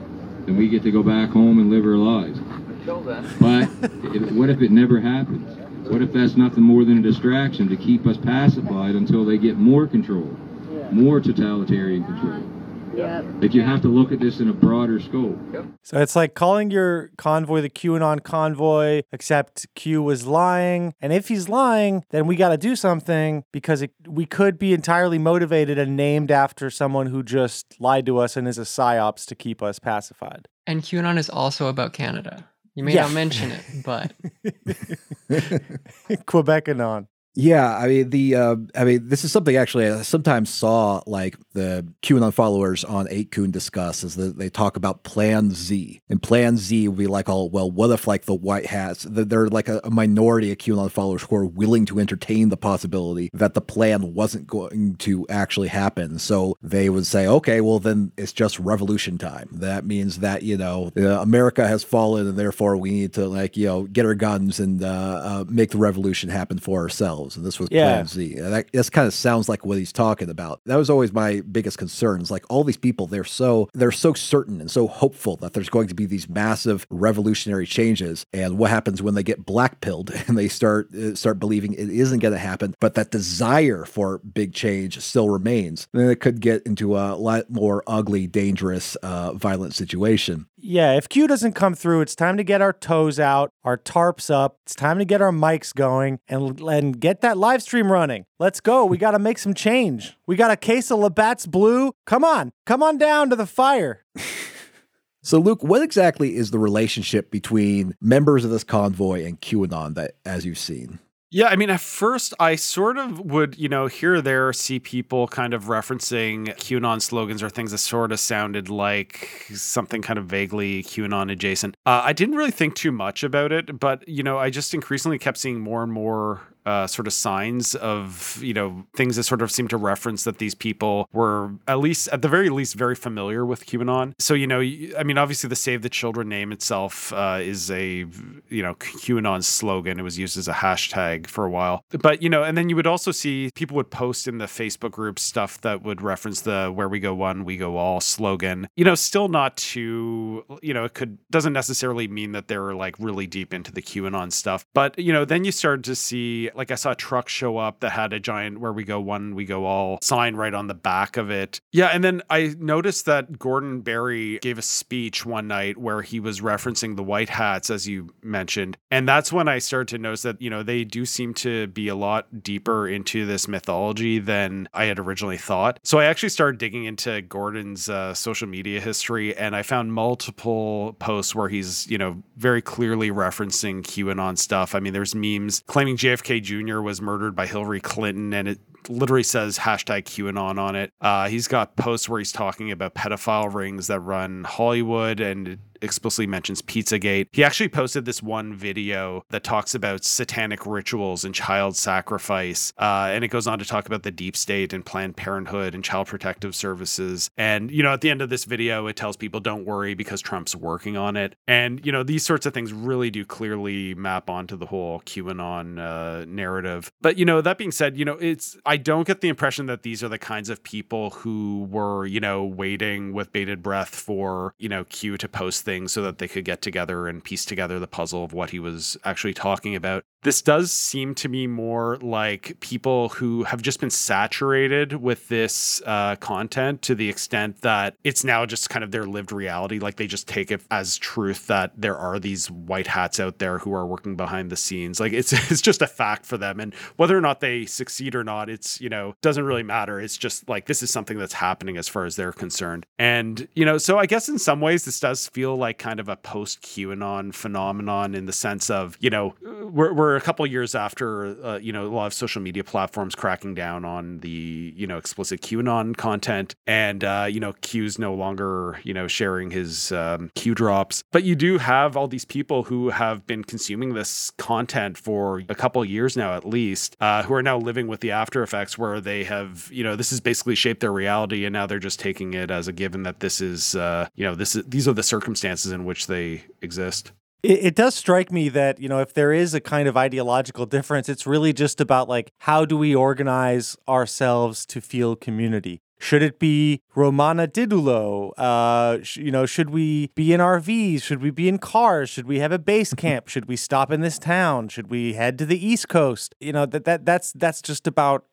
Then we get to go back home and live our lives. But if, what if it never happens? What if that's nothing more than a distraction to keep us pacified until they get more control, more totalitarian control? Yep. Like, you have to look at this in a broader scope. Yep. So it's like calling your convoy the QAnon convoy, except Q was lying. And if he's lying, then we got to do something, because it, we could be entirely motivated and named after someone who just lied to us and is a psyops to keep us pacified. And QAnon is also about Canada. You may yeah. not mention it, but... Quebekanon. Yeah, I mean, the uh, I mean, this is something actually I sometimes saw, like, the QAnon followers on eight Coon discuss, is that they talk about Plan Z. And Plan Z would be like, oh, well, what if, like, the white hats, they're like a, a minority of QAnon followers who are willing to entertain the possibility that the plan wasn't going to actually happen. So they would say, okay, well, then it's just revolution time. That means that, you know, uh, America has fallen, and therefore we need to, like, you know, get our guns and uh, uh, make the revolution happen for ourselves. And this was yeah. Plan Z. And that this kind of sounds like what he's talking about. That was always my biggest concern. It's like all these people, they're so they're so certain and so hopeful that there's going to be these massive revolutionary changes. And what happens when they get black-pilled and they start uh, start believing it isn't going to happen, but that desire for big change still remains? And then it could get into a lot more ugly, dangerous, uh, violent situation. Yeah, if Q doesn't come through, it's time to get our toes out, our tarps up. It's time to get our mics going and, and get that live stream running. Let's go. We got to make some change. We got a case of Labatt's Blue. Come on. Come on down to the fire. So, Luke, what exactly is the relationship between members of this convoy and QAnon that, as you've seen? Yeah, I mean, at first, I sort of would, you know, here or there see people kind of referencing QAnon slogans or things that sort of sounded like something kind of vaguely QAnon adjacent. Uh, I didn't really think too much about it, but, you know, I just increasingly kept seeing more and more Uh, sort of signs of, you know, things that sort of seem to reference that these people were at least, at the very least, very familiar with QAnon. So, you know, I mean, obviously the Save the Children name itself uh, is a, you know, QAnon slogan. It was used as a hashtag for a while. But, you know, and then you would also see people would post in the Facebook group stuff that would reference the where we go one, we go all slogan. You know, still not too, you know, it could doesn't necessarily mean that they were like really deep into the QAnon stuff. But, you know, then you started to see Like I saw a truck show up that had a giant where we go one, we go all sign right on the back of it. Yeah. And then I noticed that Gordon Berry gave a speech one night where he was referencing the white hats, as you mentioned. And that's when I started to notice that, you know, they do seem to be a lot deeper into this mythology than I had originally thought. So I actually started digging into Gordon's uh, social media history, and I found multiple posts where he's, you know, very clearly referencing QAnon stuff. I mean, there's memes claiming J F K Junior was murdered by Hillary Clinton, and it literally says hashtag QAnon on it. Uh, he's got posts where he's talking about pedophile rings that run Hollywood, and it explicitly mentions Pizzagate. He actually posted this one video that talks about satanic rituals and child sacrifice. Uh, and it goes on to talk about the deep state and Planned Parenthood and child protective services. And, you know, at the end of this video, it tells people don't worry because Trump's working on it. And, you know, these sorts of things really do clearly map onto the whole QAnon uh, narrative. But, you know, that being said, you know, it's, I don't get the impression that these are the kinds of people who were, you know, waiting with bated breath for, you know, Q to post things so that they could get together and piece together the puzzle of what he was actually talking about. This does seem to me more like people who have just been saturated with this uh, content to the extent that it's now just kind of their lived reality. Like they just take it as truth that there are these white hats out there who are working behind the scenes. Like it's it's just a fact for them. And whether or not they succeed or not, it's, you know, doesn't really matter. It's just like, this is something that's happening as far as they're concerned. And, you know, so I guess in some ways this does feel like kind of a post QAnon phenomenon in the sense of, you know, we're, we're a couple of years after, uh, you know, a lot of social media platforms cracking down on the, you know, explicit QAnon content, and, uh, you know, Q's no longer, you know, sharing his um, Q drops, but you do have all these people who have been consuming this content for a couple of years now, at least, uh, who are now living with the after effects where they have, you know, this has basically shaped their reality, and now they're just taking it as a given that this is, uh, you know, this is, these are the circumstances in which they exist. It, it does strike me that, you know, if there is a kind of ideological difference, it's really just about like, how do we organize ourselves to feel community? Should it be Romana Didulo? Uh, sh- you know, should we be in R Vs? Should we be in cars? Should we have a base camp? Should we stop in this town? Should we head to the East Coast? You know, that that that's that's just about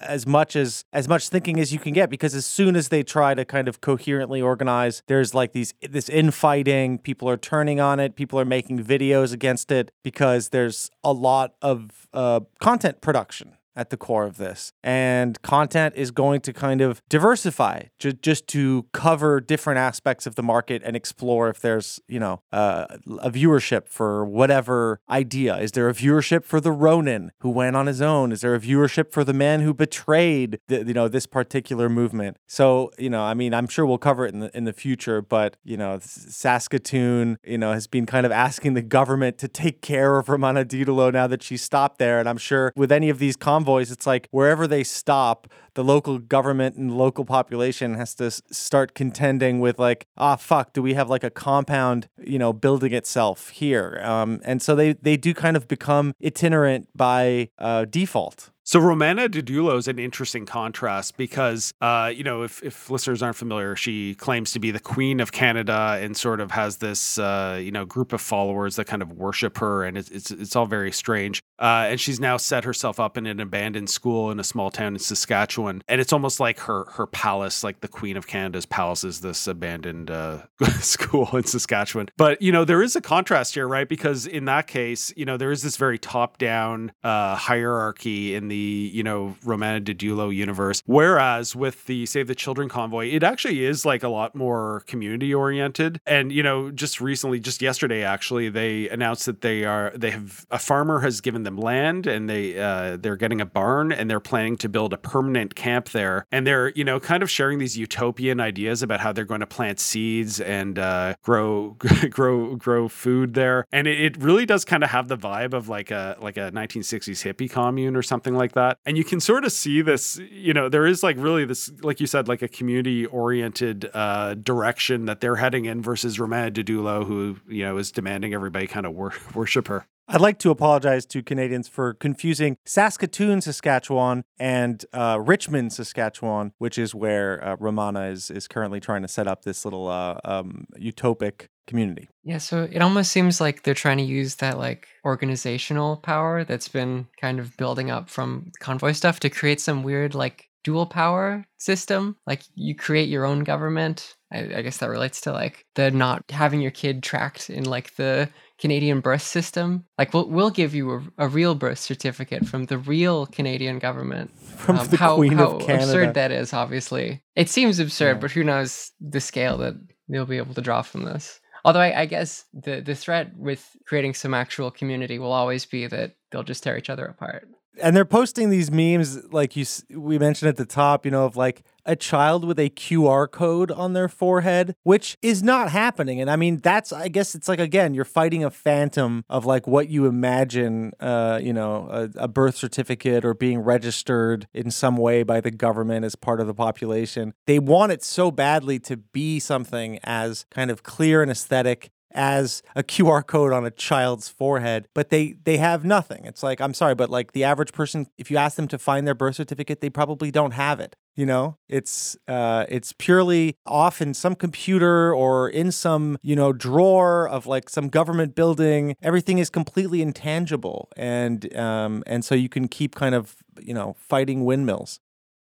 as much as as much thinking as you can get, because as soon as they try to kind of coherently organize, there's like these this infighting. People are turning on it. People are making videos against it because there's a lot of uh, content production at the core of this. And content is going to kind of diversify ju- just to cover different aspects of the market and explore if there's, you know, uh, a viewership for whatever idea. Is there a viewership for the Ronin who went on his own? Is there a viewership for the man who betrayed, the, you know, this particular movement? So, you know, I mean, I'm sure we'll cover it in the, in the future, but, you know, Saskatoon, you know, has been kind of asking the government to take care of Romana Didulo now that she stopped there. And I'm sure with any of these comments, Convoys, it's like wherever they stop, the local government and local population has to s- start contending with like, ah, fuck, do we have like a compound, you know, building itself here? Um, and so they, they do kind of become itinerant by uh, default. So Romana Didulo is an interesting contrast because, uh, you know, if, if listeners aren't familiar, she claims to be the Queen of Canada and sort of has this, uh, you know, group of followers that kind of worship her. And it's it's, it's all very strange. Uh, and she's now set herself up in an abandoned school in a small town in Saskatchewan. And it's almost like her her palace, like the Queen of Canada's palace is this abandoned uh, school in Saskatchewan. But, you know, there is a contrast here, right? Because in that case, you know, there is this very top-down uh, hierarchy in the, you know, Romana Didulo universe. Whereas with the Save the Children Convoy, it actually is like a lot more community oriented. And, you know, just recently, just yesterday, actually, they announced that they are, they have, a farmer has given them land and they, uh, they're getting a barn and they're planning to build a permanent camp there. And they're, you know, kind of sharing these utopian ideas about how they're going to plant seeds and uh, grow, grow, grow food there. And it, it really does kind of have the vibe of like a, like a nineteen sixties hippie commune or something like that. And you can sort of see this, you know, there is like really this, like you said, like a community oriented uh, direction that they're heading in versus Romana Didulo, who, you know, is demanding everybody kind of wor- worship her. I'd like to apologize to Canadians for confusing Saskatoon, Saskatchewan, and uh, Richmond, Saskatchewan, which is where uh, Romana is, is currently trying to set up this little uh, um, utopic community. Yeah, so it almost seems like they're trying to use that like organizational power that's been kind of building up from convoy stuff to create some weird like dual power system. Like you create your own government. I, I guess that relates to like the not having your kid tracked in like the Canadian birth system. Like we'll we'll give you a, a real birth certificate from the real Canadian government. From um, the how, Queen how of Canada. Absurd that is, obviously. It seems absurd, yeah. But who knows the scale that they'll be able to draw from this. Although I, I guess the, the threat with creating some actual community will always be that they'll just tear each other apart. And they're posting these memes, like you we mentioned at the top, you know, of like a child with a Q R code on their forehead, which is not happening. And I mean, that's, I guess it's like, again, you're fighting a phantom of like what you imagine, uh, you know, a, a birth certificate or being registered in some way by the government as part of the population. They want it so badly to be something as kind of clear and aesthetic as a Q R code on a child's forehead, but they they have nothing. It's like, I'm sorry, but like the average person, if you ask them to find their birth certificate, they probably don't have it. You know, it's uh, it's purely off in some computer or in some, you know, drawer of like some government building. Everything is completely intangible. And um, and so you can keep kind of, you know, fighting windmills.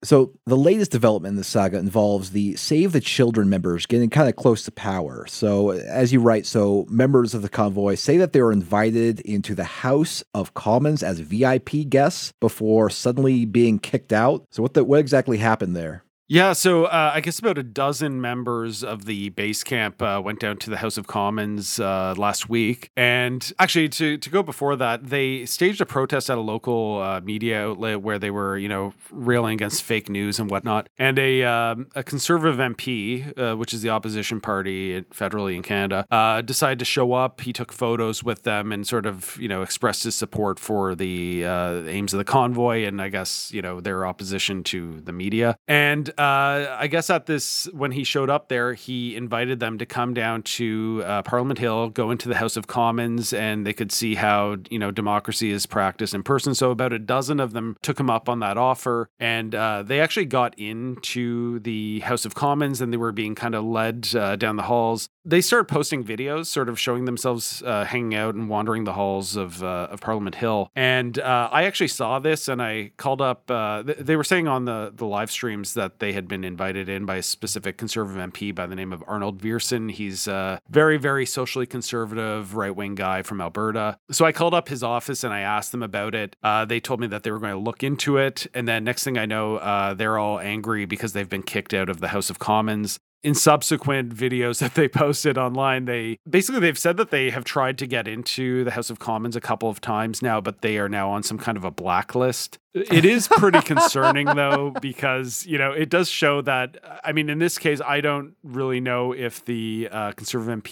So the latest development in this saga involves the Save the Children members getting kind of close to power. So as you write, so members of the convoy say that they were invited into the House of Commons as V I P guests before suddenly being kicked out. So what the, what exactly happened there? Yeah, so uh, I guess about a dozen members of the base camp uh, went down to the House of Commons uh, last week. And actually, to to go before that, they staged a protest at a local uh, media outlet where they were, you know, railing against fake news and whatnot. And a um, a conservative M P, uh, which is the opposition party federally in Canada, uh, decided to show up. He took photos with them and sort of, you know, expressed his support for the uh, aims of the convoy and I guess, you know, their opposition to the media. And Uh, I guess at this, when he showed up there, he invited them to come down to uh, Parliament Hill, go into the House of Commons, and they could see how, you know, democracy is practiced in person. So about a dozen of them took him up on that offer, and uh, they actually got into the House of Commons, and they were being kind of led uh, down the halls. They started posting videos, sort of showing themselves uh, hanging out and wandering the halls of uh, of Parliament Hill. And uh, I actually saw this, and I called up. Uh, th- they were saying on the the live streams that they They had been invited in by a specific conservative M P by the name of Arnold Viersen. He's a very, very socially conservative right-wing guy from Alberta. So I called up his office and I asked them about it. Uh, they told me that they were going to look into it. And then next thing I know, uh, they're all angry because they've been kicked out of the House of Commons. In subsequent videos that they posted online, they basically they've said that they have tried to get into the House of Commons a couple of times now, but they are now on some kind of a blacklist. It is pretty concerning, though, because, you know, it does show that, I mean, in this case, I don't really know if the uh, conservative M P,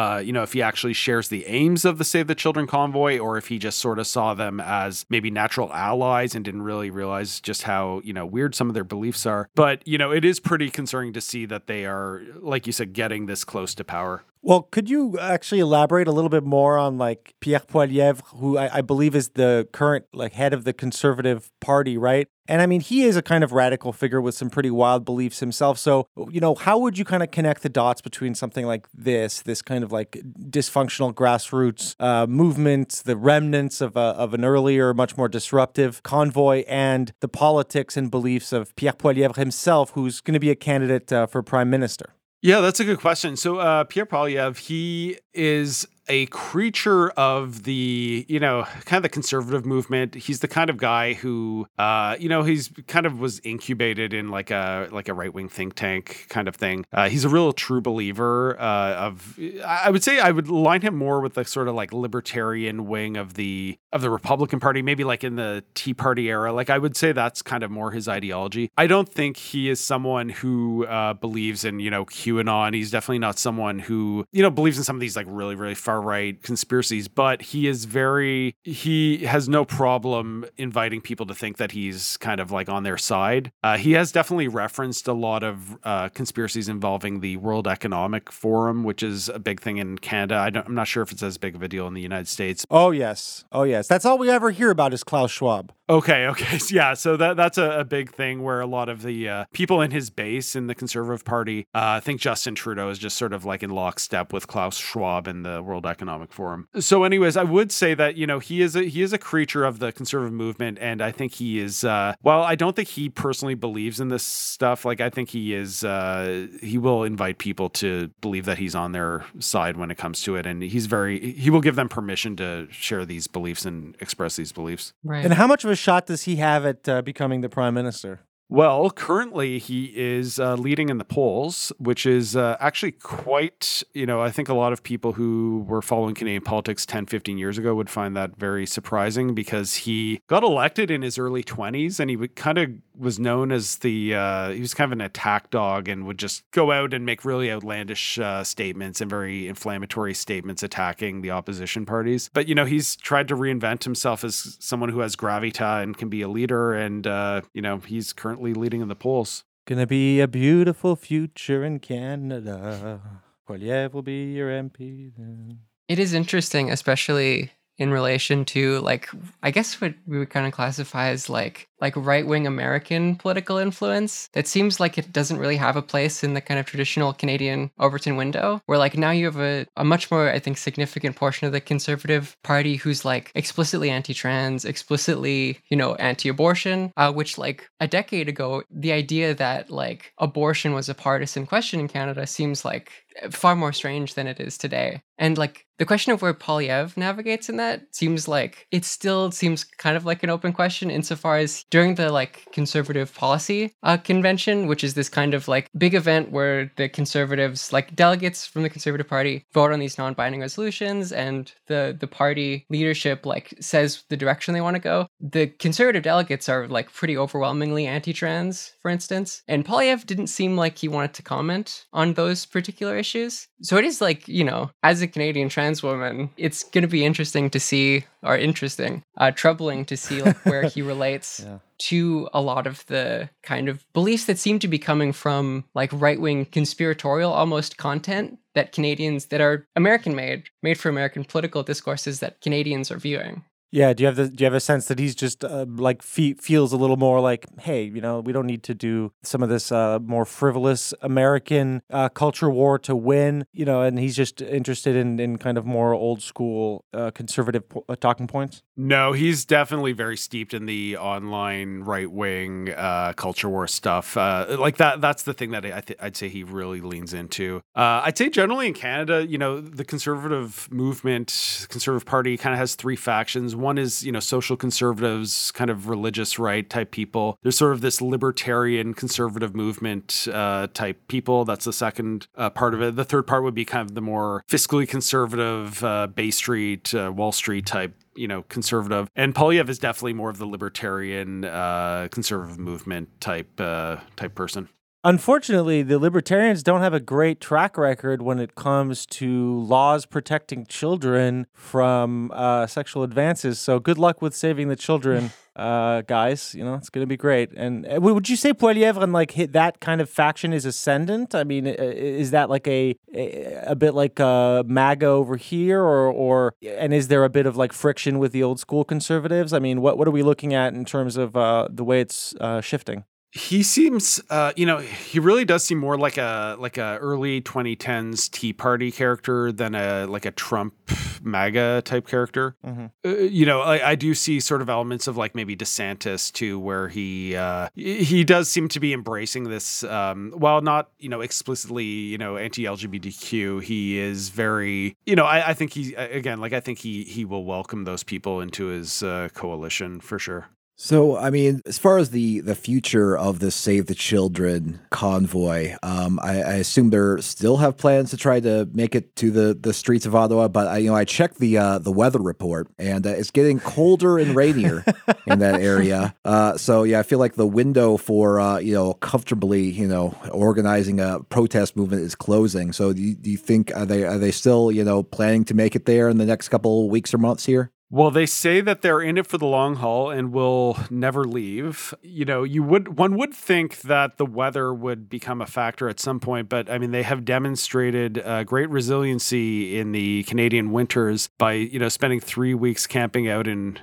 uh, you know, if he actually shares the aims of the Save the Children convoy or if he just sort of saw them as maybe natural allies and didn't really realize just how, you know, weird some of their beliefs are. But, you know, it is pretty concerning to see that they are, like you said, getting this close to power. Well, could you actually elaborate a little bit more on like Pierre Poilievre, who I, I believe is the current like head of the Conservative Party, right? And I mean, he is a kind of radical figure with some pretty wild beliefs himself. So, you know, how would you kind of connect the dots between something like this, this kind of like dysfunctional grassroots uh, movement, the remnants of, a, of an earlier, much more disruptive convoy, and the politics and beliefs of Pierre Poilievre himself, who's going to be a candidate uh, for prime minister? Yeah, that's a good question. So uh, Pierre Poilievre, he is a creature of the, you know, kind of the conservative movement. He's the kind of guy who, uh, you know, he's kind of was incubated in like a like a right-wing think tank kind of thing. Uh, he's a real true believer uh, of, I would say I would line him more with the sort of like libertarian wing of the of the Republican Party, maybe like in the Tea Party era. Like I would say that's kind of more his ideology. I don't think he is someone who uh, believes in, you know, QAnon. He's definitely not someone who, you know, believes in some of these like really, really far right conspiracies, but he is very, he has no problem inviting people to think that he's kind of like on their side. Uh, he has definitely referenced a lot of uh, conspiracies involving the World Economic Forum, which is a big thing in Canada. I don't, I'm not sure if it's as big of a deal in the United States. Oh, yes. Oh, yes. podcast. That's all we ever hear about is Klaus Schwab. Okay, okay. Yeah, so that that's a, a big thing where a lot of the uh, people in his base in the Conservative Party uh, think Justin Trudeau is just sort of like in lockstep with Klaus Schwab and the World Economic Forum. So anyways, I would say that, you know, he is a, he is a creature of the conservative movement, and I think he is, uh, while I don't think he personally believes in this stuff, like I think he is, uh, he will invite people to believe that he's on their side when it comes to it, and he's very, he will give them permission to share these beliefs and express these beliefs. Right. And how much of a shot does he have at uh, becoming the prime minister? Well, currently he is uh, leading in the polls, which is uh, actually quite, you know, I think a lot of people who were following Canadian politics ten, fifteen years ago would find that very surprising, because he got elected in his early twenties and he would kind of was known as the, uh, he was kind of an attack dog and would just go out and make really outlandish uh, statements and very inflammatory statements attacking the opposition parties. But, you know, he's tried to reinvent himself as someone who has gravitas and can be a leader. And, uh, you know, he's currently leading in the polls. Gonna be a beautiful future in Canada. Poilievre will be your M P then. It is interesting, especially in relation to, like, I guess what we would kind of classify as like like right-wing American political influence. It seems like it doesn't really have a place in the kind of traditional Canadian Overton window, where like now you have a, a much more, I think, significant portion of the Conservative Party who's like explicitly anti-trans, explicitly, you know, anti-abortion, uh, which like a decade ago, the idea that like abortion was a partisan question in Canada seems like far more strange than it is today. And like the question of where Poilievre navigates in that seems like it still seems kind of like an open question, insofar as during the like Conservative Policy uh, Convention, which is this kind of like big event where the Conservatives, like delegates from the Conservative Party, vote on these non-binding resolutions, and the the party leadership like says the direction they want to go. The Conservative delegates are like pretty overwhelmingly anti-trans, for instance, and Poilievre didn't seem like he wanted to comment on those particular issues. So it is like, you know, as a Canadian trans woman, it's going to be interesting to see, or interesting, uh, troubling to see like, where he relates yeah. to a lot of the kind of beliefs that seem to be coming from like right-wing conspiratorial almost content that Canadians, that are American-made, made for American political discourses that Canadians are viewing. Yeah, do you have the do you have a sense that he's just uh, like fe- feels a little more like, hey, you know, we don't need to do some of this uh, more frivolous American uh, culture war to win, you know, and he's just interested in, in kind of more old school uh, conservative po- uh, talking points? No, he's definitely very steeped in the online right wing uh, culture war stuff. Uh, like that, that's the thing that I th- I'd say he really leans into. Uh, I'd say generally in Canada, you know, the conservative movement, Conservative Party kind of has three factions. One is, you know, social conservatives, kind of religious right type people. There's sort of this libertarian conservative movement uh, type people. That's the second uh, part of it. The third part would be kind of the more fiscally conservative, uh, Bay Street, uh, Wall Street type, you know, conservative. And Poilievre is definitely more of the libertarian uh, conservative movement type uh, type person. Unfortunately, the libertarians don't have a great track record when it comes to laws protecting children from uh, sexual advances. So good luck with saving the children, uh, guys. You know, it's going to be great. And uh, would you say Poilievre and like hit that kind of faction is ascendant? I mean, is that like a a bit like a MAGA over here, or or and is there a bit of like friction with the old school conservatives? I mean, what what are we looking at in terms of uh, the way it's uh, shifting? He seems, uh, you know, he really does seem more like a like a early twenty tens Tea Party character than a like a Trump MAGA type character. Mm-hmm. Uh, you know, I, I do see sort of elements of like maybe DeSantis too, where he uh, he does seem to be embracing this, um, while not, you know, explicitly, you know, anti-L G B T Q. He is very, you know, I, I think he again, like I think he he will welcome those people into his uh, coalition for sure. So, I mean, as far as the, the future of this Save the Children convoy, um, I, I assume they still have plans to try to make it to the, the streets of Ottawa. But I, you know, I checked the uh, the weather report, and uh, it's getting colder and rainier in that area. Uh, so yeah, I feel like the window for uh, you know comfortably you know organizing a protest movement is closing. So do you, do you think are they are they still you know planning to make it there in the next couple weeks or months here? Well, they say that they're in it for the long haul and will never leave. You know, you would one would think that the weather would become a factor at some point, but I mean, they have demonstrated uh, great resiliency in the Canadian winters by, you know, spending three weeks camping out in,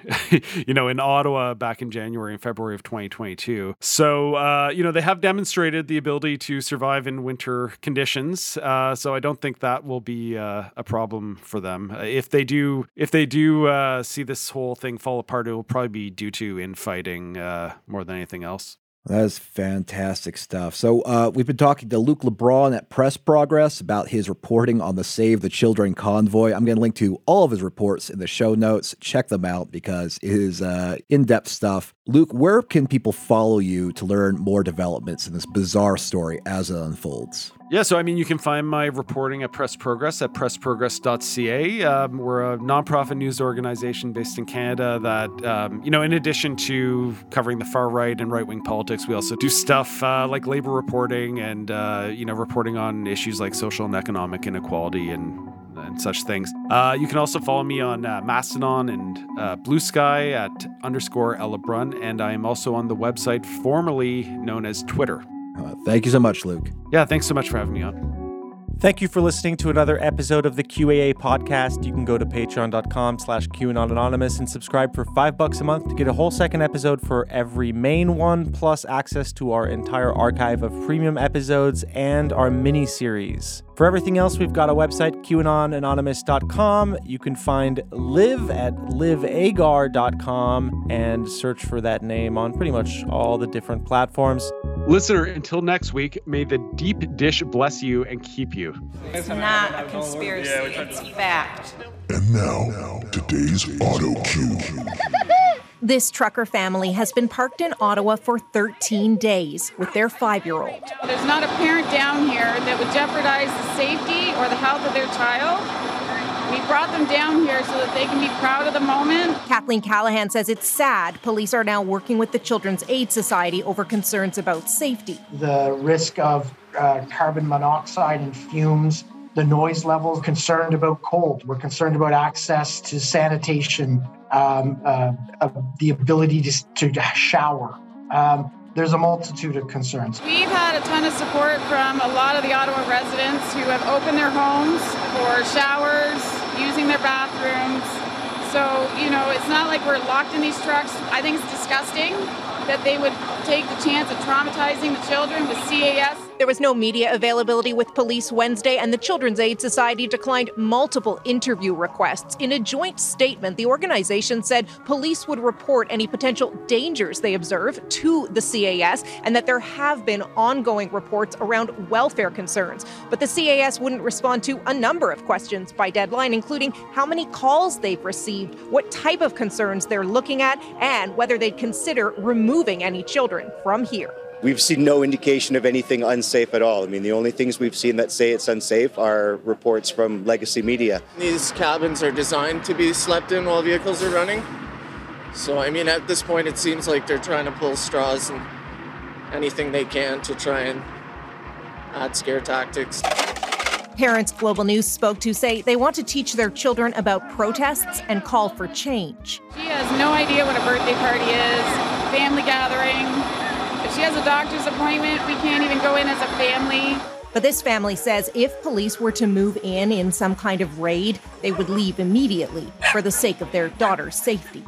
you know, in Ottawa back in January and February of twenty twenty-two. So, uh, you know, they have demonstrated the ability to survive in winter conditions. Uh, so I don't think that will be uh, a problem for them. If they do, if they do, uh, see this whole thing fall apart, it will probably be due to infighting uh, more than anything else. That is fantastic stuff. So uh, we've been talking to Luke LeBrun at Press Progress about his reporting on the Save the Children Convoy. I'm going to link to all of his reports in the show notes. Check them out because it is uh, in-depth stuff. Luke, where can people follow you to learn more developments in this bizarre story as it unfolds? Yeah, so I mean, you can find my reporting at Press Progress at press progress dot c a. Um, we're a nonprofit news organization based in Canada that, um, you know, in addition to covering the far right and right-wing politics, we also do stuff uh, like labor reporting and, uh, you know, reporting on issues like social and economic inequality and and such things. Uh, you can also follow me on uh, Mastodon and uh, Blue Sky at underscore LeBrun, and I am also on the website formerly known as Twitter. Uh, thank you so much, Luke. Yeah, thanks so much for having me on. Thank you for listening to another episode of the Q A A podcast. You can go to patreon.com slash QAnonAnonymous and subscribe for five bucks a month to get a whole second episode for every main one, plus access to our entire archive of premium episodes and our mini-series. For everything else, we've got a website, Q Anon Anonymous dot com. You can find Liv at liv agar dot com and search for that name on pretty much all the different platforms. Listener, until next week, may the deep dish bless you and keep you. It's not a conspiracy, it's fact. And now, today's auto cue. This trucker family has been parked in Ottawa for thirteen days with their five-year-old. There's not a parent down here that would jeopardize the safety or the health of their child. We brought them down here so that they can be proud of the moment. Kathleen Callahan says it's sad police are now working with the Children's Aid Society over concerns about safety. The risk of uh, carbon monoxide and fumes, the noise levels, concerned about cold. We're concerned about access to sanitation, um, uh, uh, the ability to, to shower. Um, There's a multitude of concerns. We've had a ton of support from a lot of the Ottawa residents who have opened their homes for showers, using their bathrooms. So, you know, it's not like we're locked in these trucks. I think it's disgusting that they would take the chance of traumatizing the children with C A S. There was no media availability with police Wednesday, and the Children's Aid Society declined multiple interview requests. In a joint statement, the organization said police would report any potential dangers they observe to the C A S, and that there have been ongoing reports around welfare concerns. But the C A S wouldn't respond to a number of questions by deadline, including how many calls they've received, what type of concerns they're looking at, and whether they'd consider removing any children from here. We've seen no indication of anything unsafe at all. I mean, the only things we've seen that say it's unsafe are reports from legacy media. These cabins are designed to be slept in while vehicles are running. So, I mean, at this point, it seems like they're trying to pull straws and anything they can to try and add scare tactics. Parents Global News spoke to say they want to teach their children about protests and call for change. She has no idea what a birthday party is, family gathering. If she has a doctor's appointment, we can't even go in as a family. But this family says if police were to move in in some kind of raid, they would leave immediately for the sake of their daughter's safety.